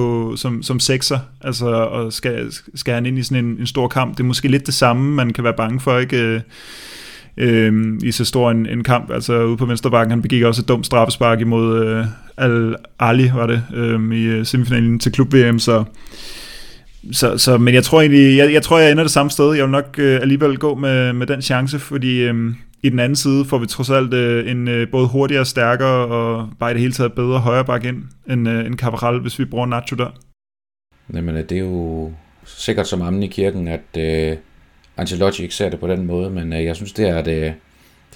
som sekser, altså og skal han ind i sådan en stor kamp, det er måske lidt det samme, man kan være bange for, ikke? I så stor en kamp, altså ude på venstrebakken. Han begik også et dumt straffespark imod Al-Hilal, var det, i semifinalen til klub-VM, så men jeg tror egentlig, jeg tror, jeg ender det samme sted. Jeg vil nok alligevel gå med den chance, fordi i den anden side får vi trods alt en både hurtigere, stærkere og bare i det hele taget bedre højre bak ind end Cabral, hvis vi bruger Nacho der. Jamen, det er jo sikkert som ammen i kirken, at... Ancelotti ikke ser det på den måde, men jeg synes, det er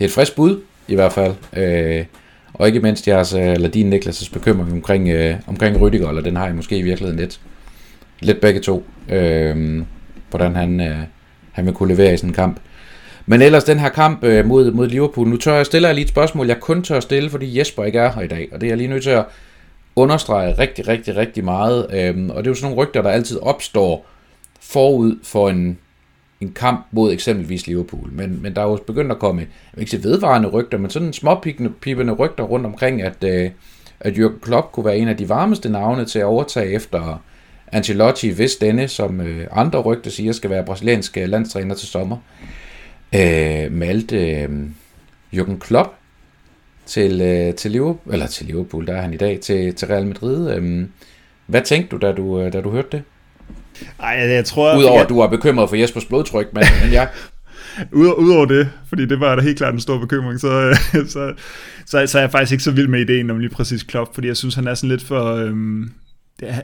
et frisk bud, i hvert fald. Og ikke mindst din Niklas' bekymring omkring Rüdiger, eller den har jeg måske i virkeligheden lidt begge to, hvordan han vil kunne levere i sådan en kamp. Men ellers den her kamp mod Liverpool, nu stiller jeg lige et spørgsmål, jeg kun tør stille, fordi Jesper ikke er her i dag, og det er jeg lige nødt til at understrege rigtig meget, og det er jo sådan nogle rygter, der altid opstår forud for en kamp mod eksempelvis Liverpool, men der er jo begyndt at komme, ikke til vedvarende rygter, men sådan småpibende rygter rundt omkring, at Jurgen Klopp kunne være en af de varmeste navne til at overtage efter Ancelotti, hvis denne, som andre rygter siger, skal være brasiliansk landstræner til sommer. Malte Jurgen Klopp til Liverpool, eller til Liverpool, der er han i dag, til Real Madrid. Hvad tænkte du, da du hørte det? Ej, jeg tror... Udover at du var bekymret for Jespers blodtryk, men jeg... Udover det, fordi det var da helt klart en stor bekymring, så er jeg faktisk ikke så vild med ideen om lige præcis Klopp, fordi jeg synes, han er sådan lidt for...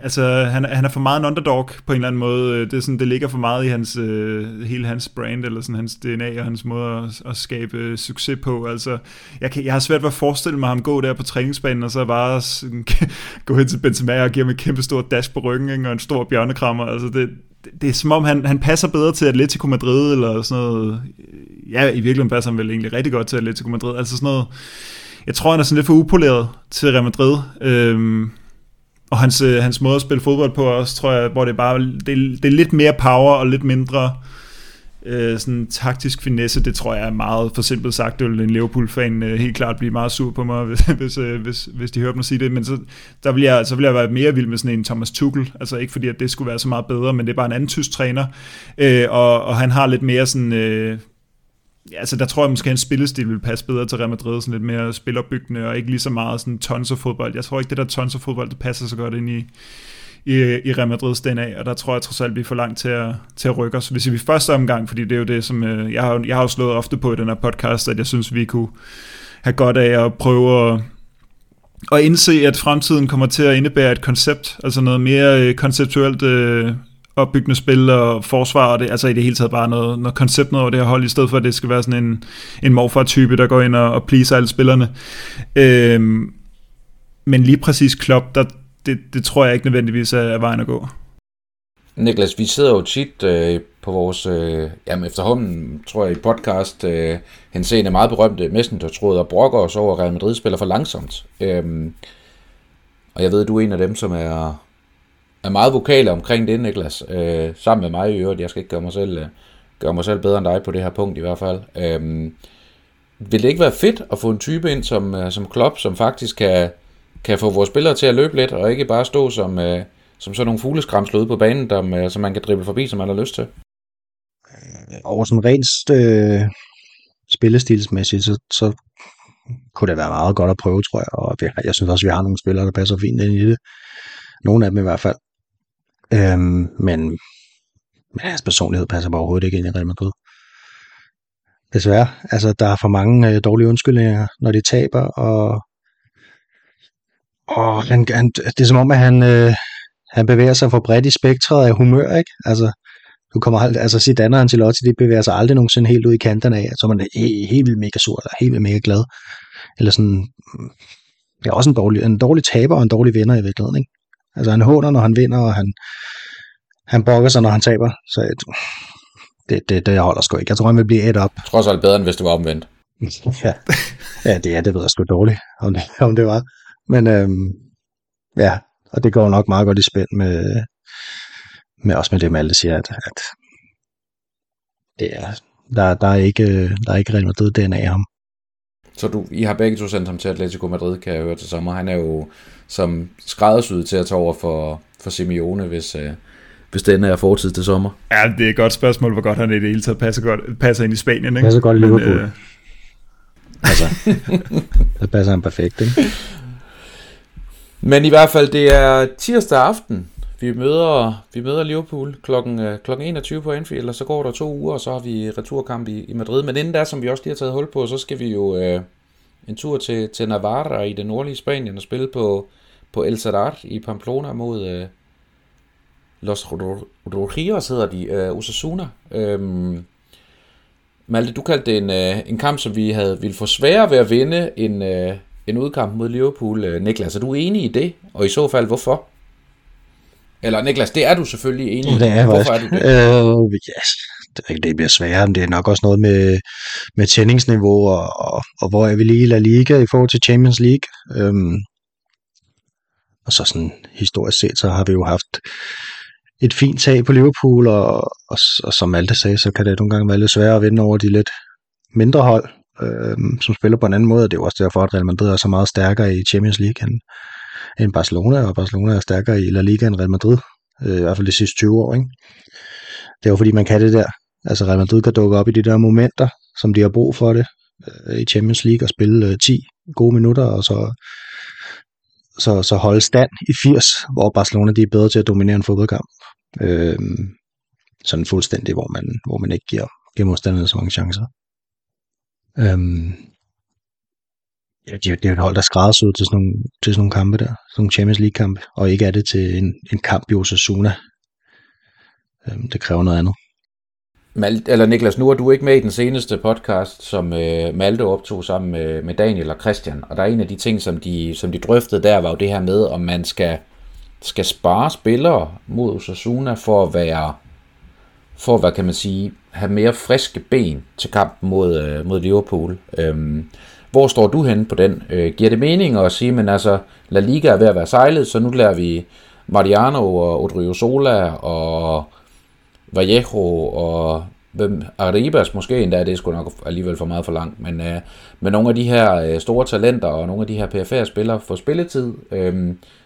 altså, han er for meget en underdog på en eller anden måde. Det er sådan, det ligger for meget i hans, hele hans brand, eller sådan hans DNA og hans måde at skabe succes på. Altså, jeg har svært ved at forestille mig ham gå der på træningsbanen, og så bare sådan, gå hen til Benzema og give ham et kæmpe stort dash på ryggen, ikke? Og en stor bjørnekrammer. Altså, det er som om, han passer bedre til Atletico Madrid, eller sådan noget. Ja, i virkeligheden passer han vel egentlig rigtig godt til Atletico Madrid. Altså sådan noget, jeg tror, han er sådan lidt for upoleret til Real Madrid. Og hans måde at spille fodbold på også, tror jeg, hvor det er bare det er lidt mere power og lidt mindre sådan taktisk finesse. Det tror jeg er meget for simpelt sagt. Det vil en Liverpool-fan helt klart blive meget sur på mig, hvis de hører mig sige det. Men så vil jeg være mere vild med sådan en Thomas Tuchel. Altså ikke fordi, at det skulle være så meget bedre, men det er bare en anden tysk træner. Og han har lidt mere sådan... altså der tror jeg måske, at hans spillestil vil passe bedre til Real Madrid, sådan lidt mere spilopbyggende og ikke lige så meget sådan tonserfodbold. Jeg tror ikke, det der tonserfodbold, det passer så godt ind i Real Madrids DNA, og der tror jeg trods alt, vi er for langt til at rykke os. Hvis vi første omgang, fordi det er jo det, som jeg har slået ofte på i den her podcast, at jeg synes, vi kunne have godt af at prøve at indse, at fremtiden kommer til at indebære et koncept, altså noget mere konceptuelt... opbyggende spil og forsvar, og det, altså i det hele taget bare noget koncept noget over det her hold, i stedet for at det skal være sådan en morfar-type, der går ind og pleaser alle spillerne. Men lige præcis Klopp, det tror jeg ikke nødvendigvis er vejen at gå. Niklas, vi sidder jo tit på vores, efterhånden tror jeg i podcast, henseende meget berømte Messenger-tråd og brokker os over, at Real Madrid spiller for langsomt. Og jeg ved, du er en af dem, som er meget vokale omkring det, Niklas, sammen med mig i øvrigt. Jeg skal ikke gøre mig selv bedre end dig på det her punkt i hvert fald. Vil det ikke være fedt at få en type ind som Klopp, som faktisk kan få vores spillere til at løbe lidt, og ikke bare stå som sådan nogle fugleskramsler ude på banen, som man kan drible forbi, som man har lyst til? Over sådan rent spillestilsmæssigt, så kunne det være meget godt at prøve, tror jeg. Og jeg synes også, vi har nogle spillere, der passer fint ind i det. Nogle af dem i hvert fald. Men hans personlighed passer bare overhovedet ikke ind i Real Madrid. Desværre. Altså, der er for mange dårlige undskyldninger, når de taber, og det er som om, at han bevæger sig for bredt i spektret af humør, ikke? Altså, du kommer aldrig, altså Zidane og Ancelotti, de bevæger sig aldrig nogensinde helt ud i kanterne af, så man er helt vildt mega sur, eller helt vildt mega glad. Eller sådan, det er også en dårlig taber og en dårlig vinder i virkeligheden, ikke? Altså han håner, når han vinder, og han brokker sig, når han taber. Så det holder sgu ikke. Jeg tror, han vil blive ædt op. Trods alt bedre, end hvis det var omvendt. Ja, det ved jeg sgu dårligt, om det var. Men ja, og det går nok meget godt i spænd med også med det, Malte siger, at det er, der er ikke Real Madrid DNA af ham. Så I har begge to sendt ham til Atletico Madrid, kan jeg høre til sommer. Han er jo som skræddersyet til at tage over for Simeone, hvis denne er fortid til sommer. Ja, det er et godt spørgsmål, hvor godt han i det hele taget passer ind i Spanien, ikke? Passer godt i Liverpool. Men, altså, der passer han perfekt, ikke? Men i hvert fald, det er tirsdag aften. Vi møder Liverpool klokken 21 på Anfield, og så går der 2 uger, og så har vi returkamp i Madrid. Men inden der, som vi også lige har taget hul på, så skal vi jo en tur til Navarra i det nordlige Spanien og spille på El Sadar i Pamplona mod Los Rojillos, hedder de, Osasuna. Malte, du kaldte det en kamp, som vi ville få sværere ved at vinde en udkamp mod Liverpool. Niklas, er du enig i det? Og i så fald, hvorfor? Eller Niklas, det er du selvfølgelig enig i. Ja, hvorfor er du det? Yes. Det bliver sværere, men det er nok også noget med tændingsniveau, og hvor er vi lige i La Liga i forhold til Champions League. Og så sådan historisk set, så har vi jo haft et fint tag på Liverpool, og som Malte sagde, så kan det nogle gange være lidt sværere at vinde over de lidt mindre hold, som spiller på en anden måde, og det er også derfor, at Real Madrid er så meget stærkere i Champions League end Barcelona, og Barcelona er stærkere i La Liga end Real Madrid, i hvert fald de sidste 20 år, ikke? Det er jo fordi, man kan det der. Altså Real Madrid kan dukke op i de der momenter, som de har brug for det, i Champions League, og spille 10 gode minutter, og så holde stand i 80, hvor Barcelona de er bedre til at dominere en fodboldkamp. Sådan fuldstændig, hvor man ikke giver modstanderne så mange chancer. Det er jo et hold, der skræddersyet til sådan nogle kampe der, sådan nogle Champions League-kampe, og ikke er det til en kamp i Osasuna. Det kræver noget andet. Niklas, nu er du ikke med i den seneste podcast, som Malte optog sammen med Daniel og Christian, og der er en af de ting, som de drøftede der, var jo det her med, om man skal spare spillere mod Osasuna for at være, kan man sige, have mere friske ben til kampen mod Liverpool. Hvor står du henne på den? Giver det mening at sige, men altså, La Liga er ved at være sejlet, så nu lader vi Mariano og Odriozola og Vallejo og Arribas måske endda, det er sgu nok alligevel for meget for langt, men nogle af de her store talenter og nogle af de her PFA-spillere får spilletid,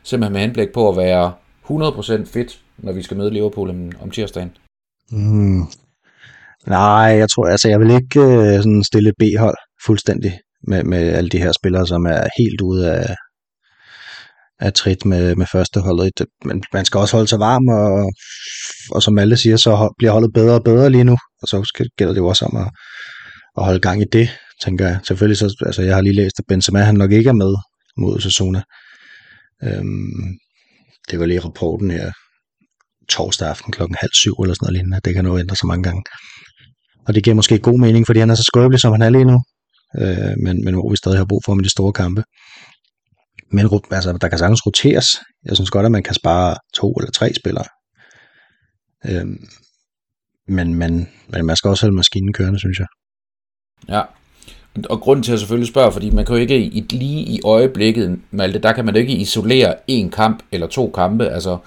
simpelthen med henblik på at være 100% fit, når vi skal møde Liverpool om tirsdagen. Nej, jeg tror, altså jeg vil ikke sådan stille B-hold fuldstændig med alle de her spillere, som er helt ude af trit med førsteholdet. Men man skal også holde sig varm, og som alle siger, så bliver holdet bedre og bedre lige nu, og så gælder det jo også om at holde gang i det, tænker jeg. Selvfølgelig så, altså jeg har lige læst, at Benzema han nok ikke er med mod Osasuna. Det var lige rapporten her torsdag aften 6:30 eller sådan noget lignende. Det kan nu ændre så mange gange. Og det giver måske god mening, fordi han er så skrøbelig, som han er lige nu. Men hvor vi stadig har brug for ham i de store kampe. Men altså, der kan sagtens roteres. Jeg synes godt, at man kan spare 2 eller 3 spillere. Men man skal også holde maskinen kørende, synes jeg. Ja, og grunden til at selvfølgelig spørge, fordi man kan jo ikke lige i øjeblikket, Malte, der kan man jo ikke isolere 1 kamp eller 2 kampe. Altså,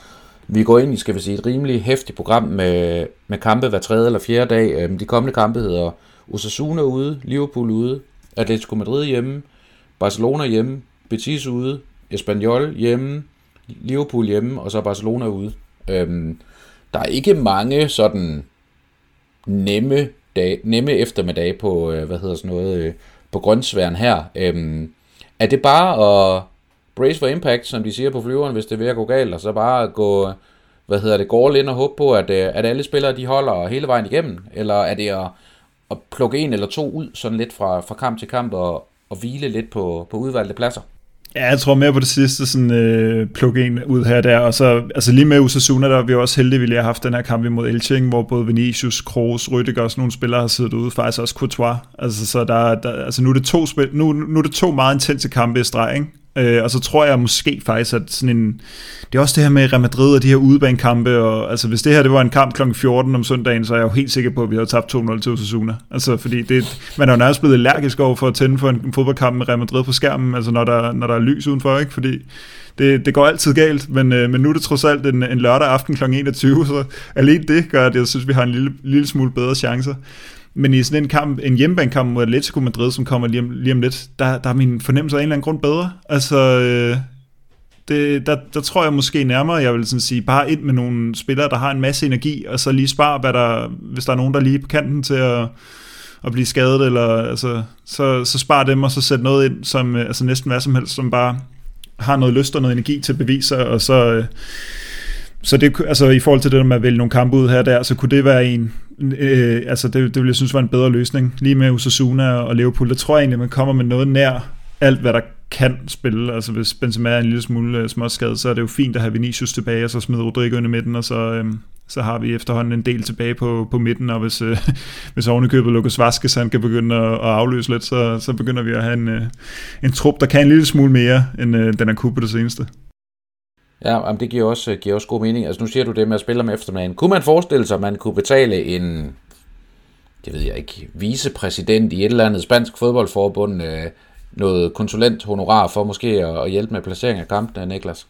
vi går ind i, skal vi sige, et rimelig hæftigt program med kampe hver 3. eller 4. dag. De kommende kampe hedder Osasuna ude, Liverpool ude, Atletico Madrid hjemme, Barcelona hjemme, Betis ude, Espanyol hjemme, Liverpool hjemme, og så Barcelona ude. Der er ikke mange sådan nemme eftermiddage på, på grøntsværen her. Er det bare at brace for impact, som de siger på flyveren, hvis det vil at gå galt, og så bare gå, gå all in og håbe på, at alle spillere, de holder hele vejen igennem, eller er det at plukke 1 eller 2 ud, sådan lidt fra kamp til kamp, og hvile lidt på udvalgte pladser? Ja, jeg tror mere på det sidste, sådan plukke 1 ud her og der, og så altså lige med Osasuna, der er vi også heldige, vi lige har haft den her kamp imod Elche, hvor både Vinicius, Kroos, Rüdiger og sådan nogle spillere har siddet ude, faktisk også Courtois, altså så der altså nu er det 2 spil, nu er det 2 meget intense kampe i streg, ikke? Og så tror jeg måske faktisk, at sådan en, det er også det her med Real Madrid og de her udebanekampe, og altså hvis det her det var en kamp kl. 14 om søndagen, så er jeg jo helt sikker på, at vi havde tabt 2-0 til Osasuna. Altså fordi man er jo nærmest blevet allergisk over for at tænde for en fodboldkamp med Real Madrid på skærmen, altså når der er lys udenfor, ikke? Fordi det går altid galt, men nu er det trods alt en lørdag aften kl. 21, så alene det gør, at jeg synes, vi har en lille smule bedre chancer. Men i sådan en kamp, en hjemmebanekamp mod Atletico Madrid, som kommer lige om lidt, der er min fornemmelse af en eller anden grund bedre. Altså, der tror jeg måske nærmere, jeg vil sådan sige, bare ind med nogle spillere, der har en masse energi, og så lige spar, hvis der er nogen, der er lige på kanten til at blive skadet, eller altså, så spar dem, og så sæt noget ind, som altså næsten hvad som helst, som bare har noget lyst og noget energi til beviser, og så det, altså i forhold til det med at vælge nogle kampe ud her og der, så kunne det være en altså det ville jeg synes var en bedre løsning. Lige med Osasuna og Liverpool, der tror jeg egentlig, man kommer med noget nær alt, hvad der kan spille. Altså hvis Benzema er en lille smule småskadet, så er det jo fint at have Vinicius tilbage, og så smide Rodrigo ind i midten, og så har vi efterhånden en del tilbage på midten, og hvis ovenikøbet Lucas Vázquez, han kan begynde at afløse lidt, så begynder vi at have en trup, der kan en lille smule mere, end den er kunne på det seneste. Ja, men det giver også god mening. Altså nu siger du det med at spille om eftermiddagen. Kunne man forestille sig, at man kunne betale en, det ved jeg ikke, vicepræsident i et eller andet spansk fodboldforbund noget konsulenthonorar for måske at hjælpe med placering af kampene, Niklas?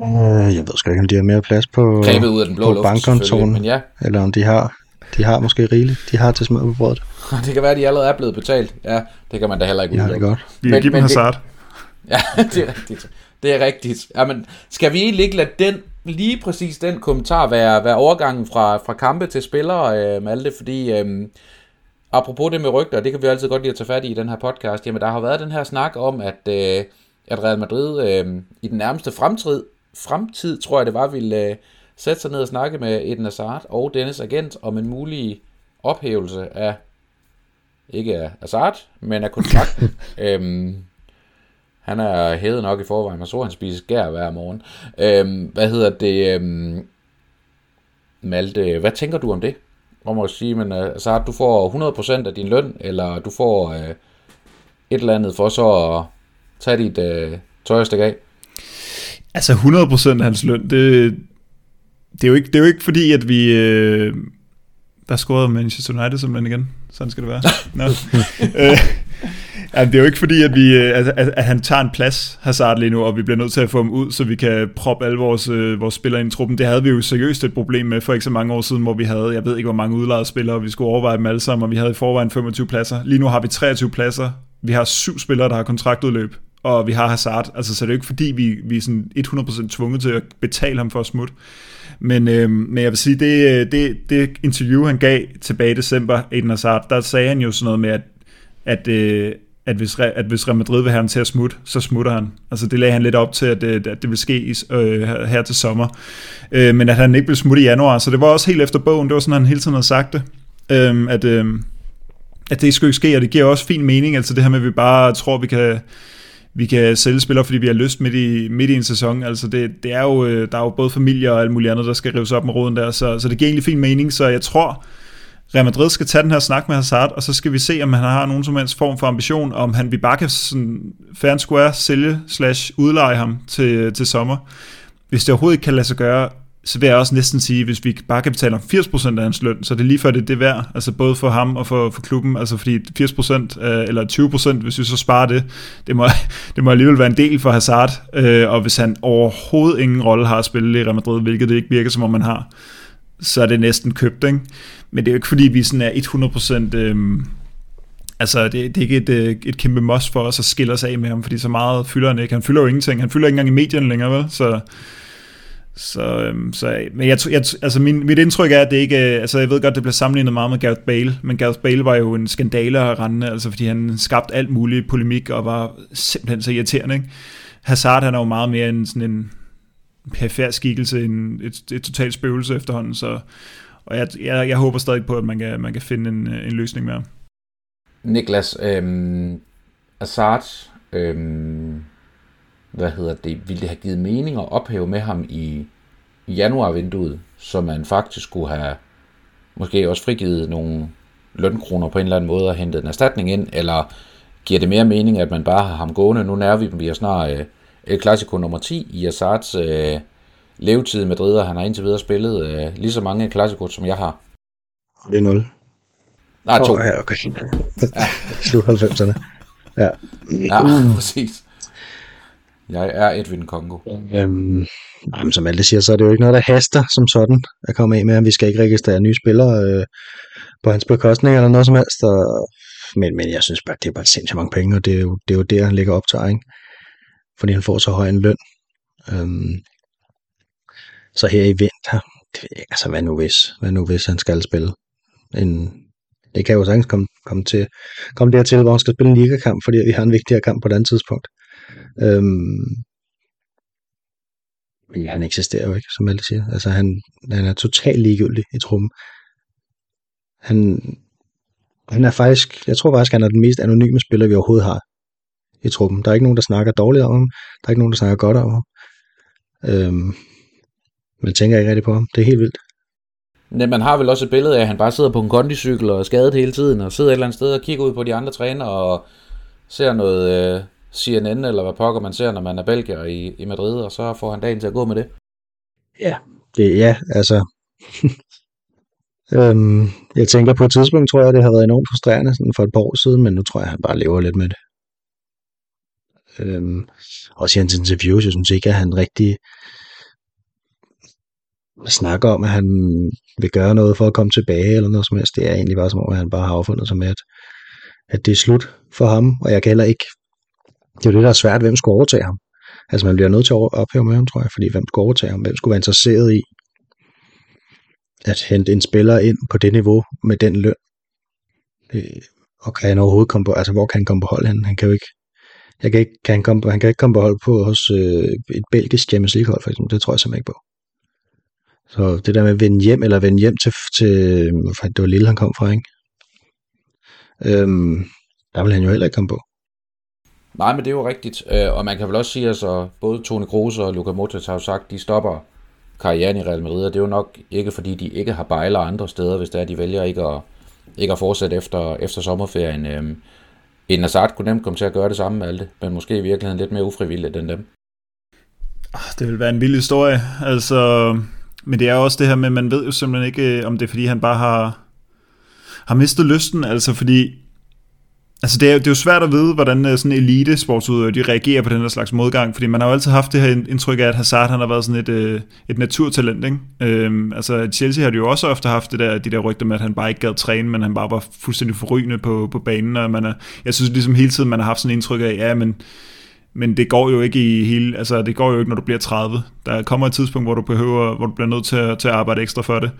Jeg ved sgu ikke, om de har mere plads på, ud af den blå på bankkontoen, ja. Eller om de har måske rigeligt. De har til smør på brødet. Det kan være, at de allerede er blevet betalt. Ja, det kan man da heller ikke udløbe. Ja, det er godt. Vi kan give dem Hazard. Ja, det er rigtigt. Det er rigtigt. Jamen, skal vi ikke lade lige præcis den kommentar være overgangen fra kampe til spillere, Malte? Fordi apropos det med rygter, det kan vi altid godt lide at tage fat i den her podcast. Jamen, der har været den her snak om, at Real Madrid i den nærmeste fremtid, tror jeg det var, ville sætte sig ned og snakke med Eden Hazard og dennes agent om en mulig ophævelse af, ikke af Hazard, men af kontrakten. Han er hævet nok i forvejen, og så han spiser gær hver morgen. Malte, hvad tænker du om det? Om at sige, men Hazard, du får 100% af din løn, eller du får et eller andet for så at tage dit tøj og stikke af. Altså 100% af hans løn, det er jo ikke fordi, at vi... der scorede Manchester United simpelthen igen. Sådan skal det være. No. Det er jo ikke fordi, at at han tager en plads, Hazard, lige nu, og vi bliver nødt til at få ham ud, så vi kan proppe alle vores spillere ind i truppen. Det havde vi jo seriøst et problem med for ikke så mange år siden, hvor vi havde, jeg ved ikke hvor mange udlejede spillere, og vi skulle overveje dem alle sammen, og vi havde i forvejen 25 pladser. Lige nu har vi 23 pladser. Vi har 7 spillere, der har kontraktudløb, og vi har Hazard. Altså, så det er jo ikke fordi, vi er sådan 100% tvunget til at betale ham for at smutte. Men jeg vil sige, det interview, han gav tilbage i december, Eden Hazard, der sagde han jo sådan noget med, at hvis Real Madrid vil have ham til at smutte, så smutter han. Altså det lagde han lidt op til, at det vil ske her til sommer. Men at han ikke vil smutte i januar, så det var også helt efter bogen. Det var sådan, han hele tiden havde sagt det. At det skulle ikke ske, og det giver også fin mening. Altså det her med, at vi bare tror, vi kan sælge spillere, fordi vi har lyst midt i en sæson. Altså det er jo, der er jo både familier og alt muligt andet, der skal rives op med roden der, så det giver egentlig fin mening, så jeg tror, Real Madrid skal tage den her snak med Hazard, og så skal vi se, om han har nogen som helst form for ambition, om vi bare kan sådan fair and square sælge/udleje ham til sommer. Hvis det overhovedet ikke kan lade sig gøre, så vil jeg også næsten sige, hvis vi bare kan betale om 80% af hans løn, så er det lige før det er værd, altså både for ham og for klubben, altså fordi 80% eller 20%, hvis vi så sparer det, det må alligevel være en del for Hazard, og hvis han overhovedet ingen rolle har at spille i Real Madrid, hvilket det ikke virker som om man har, så er det næsten købt, ikke? Men det er jo ikke fordi vi sådan er 100%, altså det er ikke et kæmpe must for os at skille os af med ham, fordi så meget fylder han ikke, han fylder jo ingenting, han fylder ikke engang i medierne længere, vel? Så men jeg altså mit indtryk er, at det ikke, altså jeg ved godt, det bliver sammenlignet meget med Gareth Bale, men Gareth Bale var jo en skandale at rende, altså fordi han skabte alt muligt polemik og var simpelthen så irriterende, ikke? Hazard, han er jo meget mere en sådan en perifær skikkelse, et totalt spøgelse efterhånden, så, og jeg håber stadig på, at man kan finde en løsning med ham. Niklas, Hazard, ville det have givet mening at ophæve med ham i januarvinduet, så man faktisk skulle have måske også frigivet nogle lønkroner på en eller anden måde og hentet en erstatning ind, eller giver det mere mening, at man bare har ham gående? Nu nærmer vi dem, vi er snart El Clasico nummer 10 i Hazards levetid med Madrid, og han har indtil videre spillet lige så mange El Clasico, som jeg har. Det er 0. Nej, 2. Ja, okay. Ja. Slut 90'erne. Ja. Ja, præcis. Jeg er Edwin Kongo. Men som Malte siger, så er det jo ikke noget, der haster som sådan at komme af med ham. Vi skal ikke registrere nye spillere på hans bekostning eller noget som helst. Men jeg synes bare, det er bare sindssygt mange penge, og det er jo der, han ligger op til, ikke? Fordi han får så høj en løn. Så her i vinter, altså hvad nu hvis han skal spille? Det kan jo sagtens komme dertil, hvor han skal spille en ligakamp, fordi vi har en vigtigere kamp på et andet tidspunkt. Han eksisterer jo ikke, som alle siger. Altså han er totalt ligegyldig i truppen. Han er faktisk, jeg tror faktisk, han er den mest anonyme spiller, vi overhovedet har i truppen. Der er ikke nogen, der snakker dårligt om ham. Der er ikke nogen, der snakker godt om ham. Man tænker ikke rigtig på ham. Det er helt vildt. Men man har vel også et billede af, at han bare sidder på en kondicykel og er skadet hele tiden, og sidder et eller andet sted og kigger ud på de andre træner og ser noget CNN, eller hvad pokker man ser, når man er belgier i Madrid, og så får han dagen til at gå med det. Ja, det ja, altså. Jeg tænker på et tidspunkt, tror jeg, det har været enormt frustrerende sådan for et par år siden, men nu tror jeg, han bare lever lidt med det. Også i hans interviews, jeg synes ikke, at han rigtig snakker om, at han vil gøre noget for at komme tilbage, eller noget som helst. Det er egentlig bare som om, at han bare har affundet sig med, at det er slut for ham, og jeg kan heller ikke. Det er jo det, der er svært, hvem skulle overtage ham. Altså man bliver nødt til at ophæve med ham, tror jeg, fordi hvem skulle overtage ham, hvem skulle være interesseret i at hente en spiller ind på det niveau med den løn, og kan han overhovedet komme på, altså hvor kan han komme på hold henne? Han kan jo ikke, han kan ikke komme på hold på hos et belgisk Champions League hold for eksempel, det tror jeg simpelthen ikke på. Så det der med at vende hjem til det var Lille, han kom fra, ikke? Der vil han jo heller ikke komme på. Nej, men det er jo rigtigt, og man kan vel også sige, at altså, både Toni Kroos og Luka Modric har jo sagt, de stopper karrieren i Real Madrid, og det er jo nok ikke, fordi de ikke har bejler andre steder, hvis det er, de vælger ikke at fortsætte efter sommerferien. En Hazard kunne nemt komme til at gøre det samme med alt det, men måske i virkeligheden lidt mere ufrivilligt end dem. Det vil være en vild historie, altså, men det er også det her med, at man ved jo simpelthen ikke, om det er, fordi han bare har mistet lysten, altså fordi. Altså det er jo svært at vide, hvordan sådan elitesportsudøvere de reagerer på den her slags modgang, fordi man har jo altid haft det her indtryk af, at Hazard han har været sådan et naturtalent, ikke? Altså Chelsea har de jo også ofte haft de der rygter med, at han bare ikke gad træne, men han bare var fuldstændig forrygende på banen, og jeg synes ligesom hele tiden, man har haft sådan et indtryk af, ja, men det går jo ikke det går jo ikke, når du bliver 30. Der kommer et tidspunkt, hvor du bliver nødt til at arbejde ekstra for det.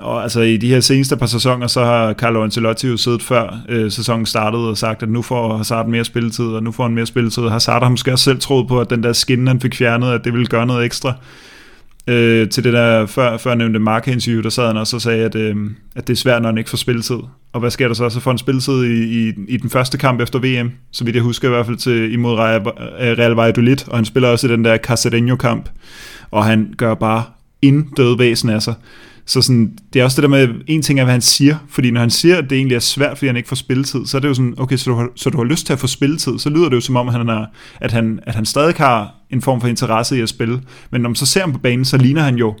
Og altså i de her seneste par sæsoner, så har Carlo Ancelotti jo siddet før sæsonen startede og sagt, at nu får Hazard mere spilletid, og nu får han mere spilletid. Hazard har måske også selv troet på, at den der skinne, han fik fjernet, at det ville gøre noget ekstra. Til det der før nævnte Marca-interview, der sad han også og sagde, at det er svært, når han ikke får spilletid. Og hvad sker der så? Så får han spilletid i den første kamp efter VM, så vidt jeg husker i hvert fald, imod Real Valladolid, og han spiller også i den der Cacereño-kamp, og han gør bare intet væsen af sig. Så sådan, det er også det der med, en ting er, hvad han siger, fordi når han siger, at det egentlig er svært, fordi han ikke får spilletid, så er det jo sådan, okay, så du har lyst til at få spilletid, så lyder det jo som om, at han stadig har en form for interesse i at spille, men når man så ser ham på banen, så ligner han jo,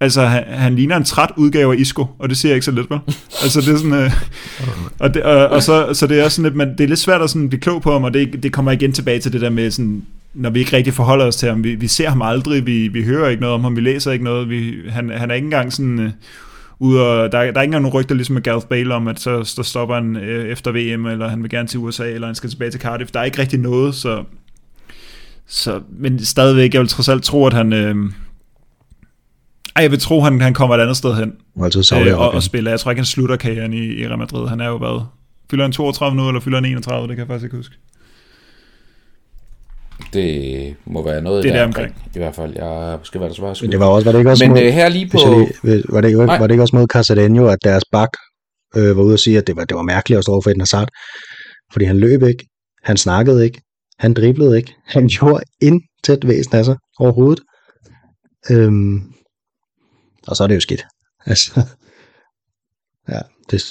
altså han ligner en træt udgave af Isco, og det siger jeg ikke så lidt, vel? Altså det er sådan, og så det er også sådan lidt, det er lidt svært at sådan blive klog på ham, og det kommer igen tilbage til det der med sådan, når vi ikke rigtig forholder os til ham, vi ser ham aldrig, vi hører ikke noget om ham, vi læser ikke noget, han er ikke engang sådan ude, og der er ikke engang nogen rygter ligesom med Gareth Bale om, at så stopper han efter VM, eller han vil gerne til USA, eller han skal tilbage til Cardiff, der er ikke rigtig noget, så men stadigvæk, jeg vil trods alt tro, at han jeg vil tro, han kommer et andet sted hen og spiller. Jeg tror ikke, han slutter karrieren i Real Madrid, han er jo hvad, fylder han 32 nu, eller fylder han 31, det kan jeg faktisk ikke huske. Det må være noget det der omkring. I hvert fald, jeg skal være der svaret. Men det var også, var det ikke også men, mod, her lige på. Var det ikke også mod Casadeno, at deres bak var ude og sige, at det var mærkeligt at stå for Eden Hazard, fordi han løb ikke, han snakkede ikke, han driblede ikke, han gjorde intet væsen af sig overhovedet. Og så er det jo skidt. Altså, ja,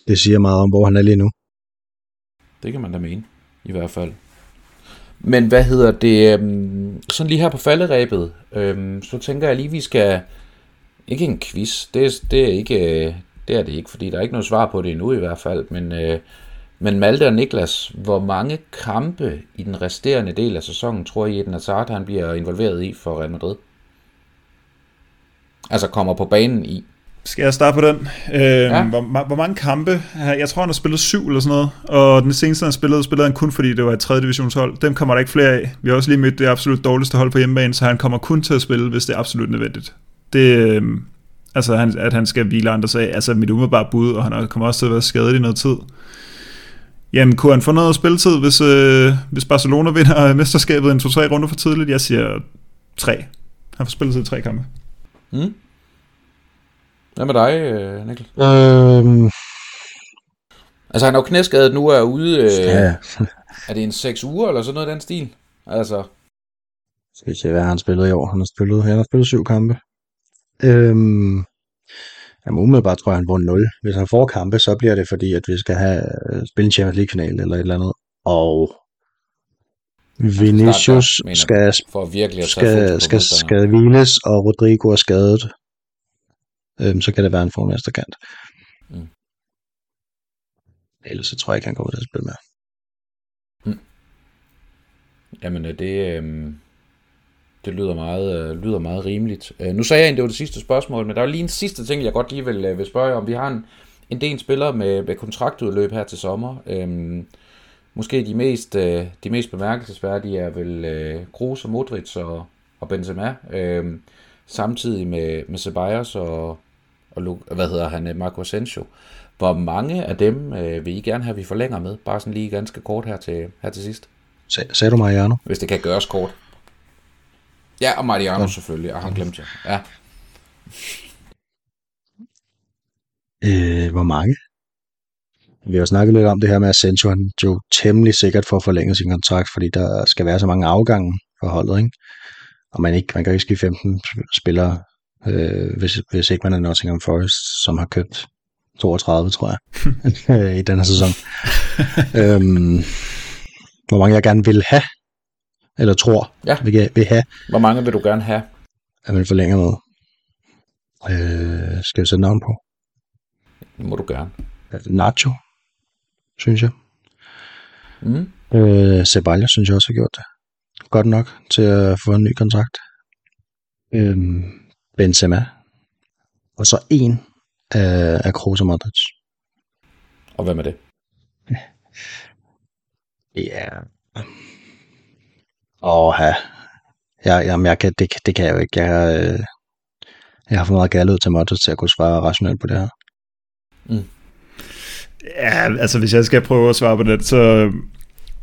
det siger meget om, hvor han er lige nu. Det kan man da mene, i hvert fald. Men hvad hedder det, sådan lige her på falderæbet, så tænker jeg lige, vi skal, ikke en quiz, det er det ikke, fordi der er ikke noget svar på det endnu i hvert fald, men Malte og Niklas, hvor mange kampe i den resterende del af sæsonen, tror I, Eden Hazard, han bliver involveret i for Real Madrid? Altså kommer på banen i. Skal jeg starte på den? Ja. Hvor mange kampe? Jeg tror, han har spillet 7 eller sådan noget, og den seneste, han spillede han kun, fordi det var et 3. divisionshold. Dem kommer der ikke flere af. Vi har også lige mødt det absolut dårligste hold på hjemmebane, så han kommer kun til at spille, hvis det er absolut nødvendigt. Det, altså, at han skal hvile andre sag, altså mit umiddelbare bud, og han kommer også til at være skadet i noget tid. Jamen, kunne han få noget spilletid, hvis Barcelona vinder mesterskabet en 2-3 runder for tidligt? Jeg siger 3. Han får spilletid i 3 kampe. Mm. Hvad med dig, Niklas? Altså, han er jo knæskadet nu og er ude. Ja. Er det en 6 uger eller sådan noget i den stil? Altså. Skal ikke være, han spillede i år. Han har spillet 7 kampe. Jamen, umiddelbart tror jeg, han bruger 0. Hvis han får kampe, så bliver det fordi, at vi skal have spille en Champions League-finale eller et eller andet. Og Vinicius skal hviles, og Rodrigo er skadet. Så kan det være en formesterkant. Mm. Ellers så tror jeg ikke, han går ud og spille mere. Mm. Jamen, det lyder meget rimeligt. Nu sagde jeg egentlig, det var det sidste spørgsmål, men der er lige en sidste ting, jeg godt lige vil spørge om. Vi har en del spillere med kontraktudløb her til sommer. Måske de mest bemærkelsesværdige er vel Kroos og Modric og Benzema. Samtidig med Ceballos og Marco Asensio. Hvor mange af dem vil I gerne have, vi forlænger med? Bare sådan lige ganske kort her til sidst. Sagde du Mariano? Hvis det kan gøres kort. Ja, og Mariano selvfølgelig. Og han glemte jeg. Ja. Hvor mange? Vi har jo snakket lidt om det her med Asensio. Han er jo temmelig sikkert for at forlænge sin kontrakt, fordi der skal være så mange afgange for holdet, ikke? Og man kan ikke skifte 15 spillere, hvis ikke man er Nottingham Forest, som har købt 32, tror jeg, i den her sæson. Hvor mange jeg gerne vil have, eller tror, vil have. Hvor mange vil du gerne have? At man forlænger med. Skal vi sætte navn på? Det må du gerne. Nacho, synes jeg. Mm. Ceballos, synes jeg også har gjort det. Godt nok til at få en ny kontrakt. Benzema. Og så en af Kroos og Modric. Og hvem er det? Ja. Det kan jeg jo ikke. Jeg har for meget gærlighed til Modric til at kunne svare rationelt på det her. Mm. Ja, altså hvis jeg skal prøve at svare på det,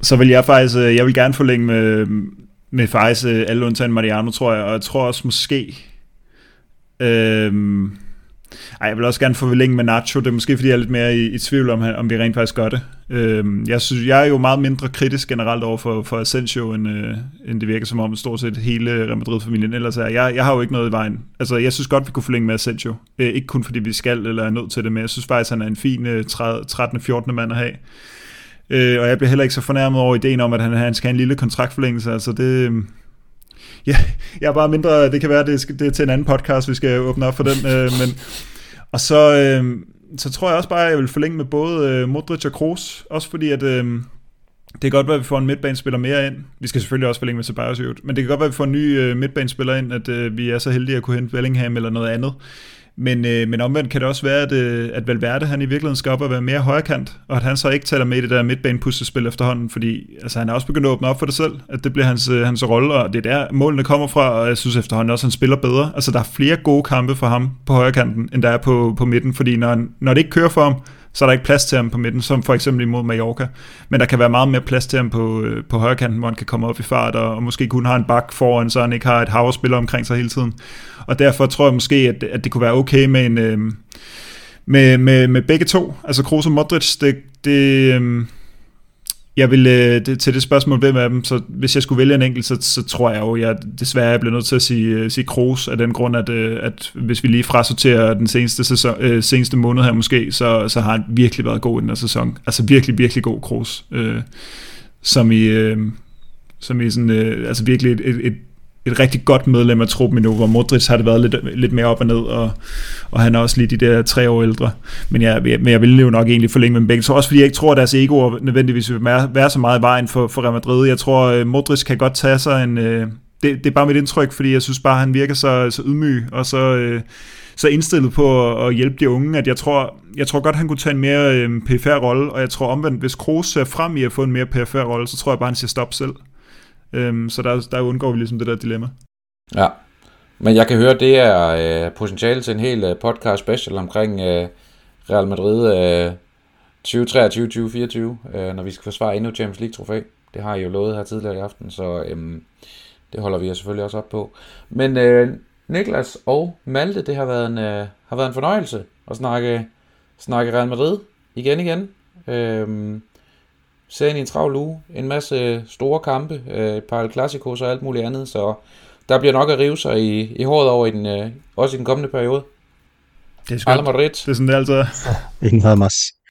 så vil jeg faktisk, jeg vil gerne forlænge med faktisk alle undtagen Mariano, tror jeg, og jeg tror også måske, jeg vil også gerne forlænge med Nacho, det er måske fordi jeg er lidt mere i tvivl om vi rent faktisk gør det. Jeg synes, jeg er jo meget mindre kritisk generelt over for Asensio, end det virker som om stort set hele Real Madrid-familien ellers er. Jeg har jo ikke noget i vejen. Altså, jeg synes godt, vi kunne forlænge med Asensio. Ikke kun fordi vi skal eller er nødt til det, men jeg synes faktisk, han er en fin 13-14. mand at have. Og jeg bliver heller ikke så fornærmet over ideen om, at han skal have en lille kontraktforlængelse. Altså det... Ja, jeg er bare mindre... Det kan være, det er til en anden podcast, vi skal åbne op for den. Men... Og så... Så tror jeg også bare, at jeg vil forlænge med både Modric og Kroos, også fordi at det kan godt være, at vi får en midtbanespiller mere ind. Vi skal selvfølgelig også forlænge med Ceballos, men det kan godt være, at vi får en ny midtbanespiller ind, at vi er så heldige at kunne hente Bellingham eller noget andet. Men omvendt kan det også være, at Valverde han i virkeligheden skal op og være mere højrekant, og at han så ikke tæller med i det der midtbanepuslespil efterhånden, fordi altså, han er også begyndt at åbne op for det selv, at det bliver hans rolle, og det er der målene kommer fra, og jeg synes efterhånden også, han spiller bedre. Altså der er flere gode kampe for ham på højrekanten, end der er på midten, fordi når det ikke kører for ham, så er der ikke plads til ham på midten, som for eksempel imod Mallorca. Men der kan være meget mere plads til ham på højrekanten, hvor han kan komme op i fart, og måske kun har en bak foran, så han ikke har et hav spiller omkring sig hele tiden. Og derfor tror jeg måske, at det kunne være okay med en... Med begge to. Altså Kroos og Modric, jeg vil til det spørgsmål, hvem af dem, så hvis jeg skulle vælge en enkelt, så tror jeg jo, jeg desværre bliver nødt til at sige Kroos, af den grund, at hvis vi lige frasorterer den seneste måned her måske, så har han virkelig været god i den her sæson. Altså virkelig, virkelig god Kroos. Som i sådan, altså virkelig et rigtig godt medlem af truppen endnu, hvor Modric har det været lidt mere op og ned, og han er også lige de der 3 år ældre. Men jeg vil jo nok egentlig forlænge med dem begge. Så også fordi jeg ikke tror, at deres egoer nødvendigvis vil være så meget i vejen for Real Madrid. Jeg tror, Modric kan godt tage sig en... Det er bare mit indtryk, fordi jeg synes bare, han virker så ydmyg og så indstillet på at hjælpe de unge, at jeg tror godt, han kunne tage en mere perifær rolle, og jeg tror omvendt, hvis Kroos ser frem i at få en mere perifær rolle, så tror jeg bare, han siger stop selv. Så der undgår vi ligesom det der dilemma. Ja, men jeg kan høre, det er potentiale til en hel podcast special omkring Real Madrid 2023-2024, når vi skal forsvare endnu Champions League-trofæ. Det har I jo lovet her tidligere i aften, så det holder vi selvfølgelig også op på. Men Niklas og Malte, det har været en fornøjelse at snakke Real Madrid igen. Serien i en travl uge, en masse store kampe, et par El Clasicos og alt muligt andet, så der bliver nok at rive sig i håret over, også i den kommende periode. Det er skønt. Al Madrid. Det er sådan, det altid er. Ingen havde mas.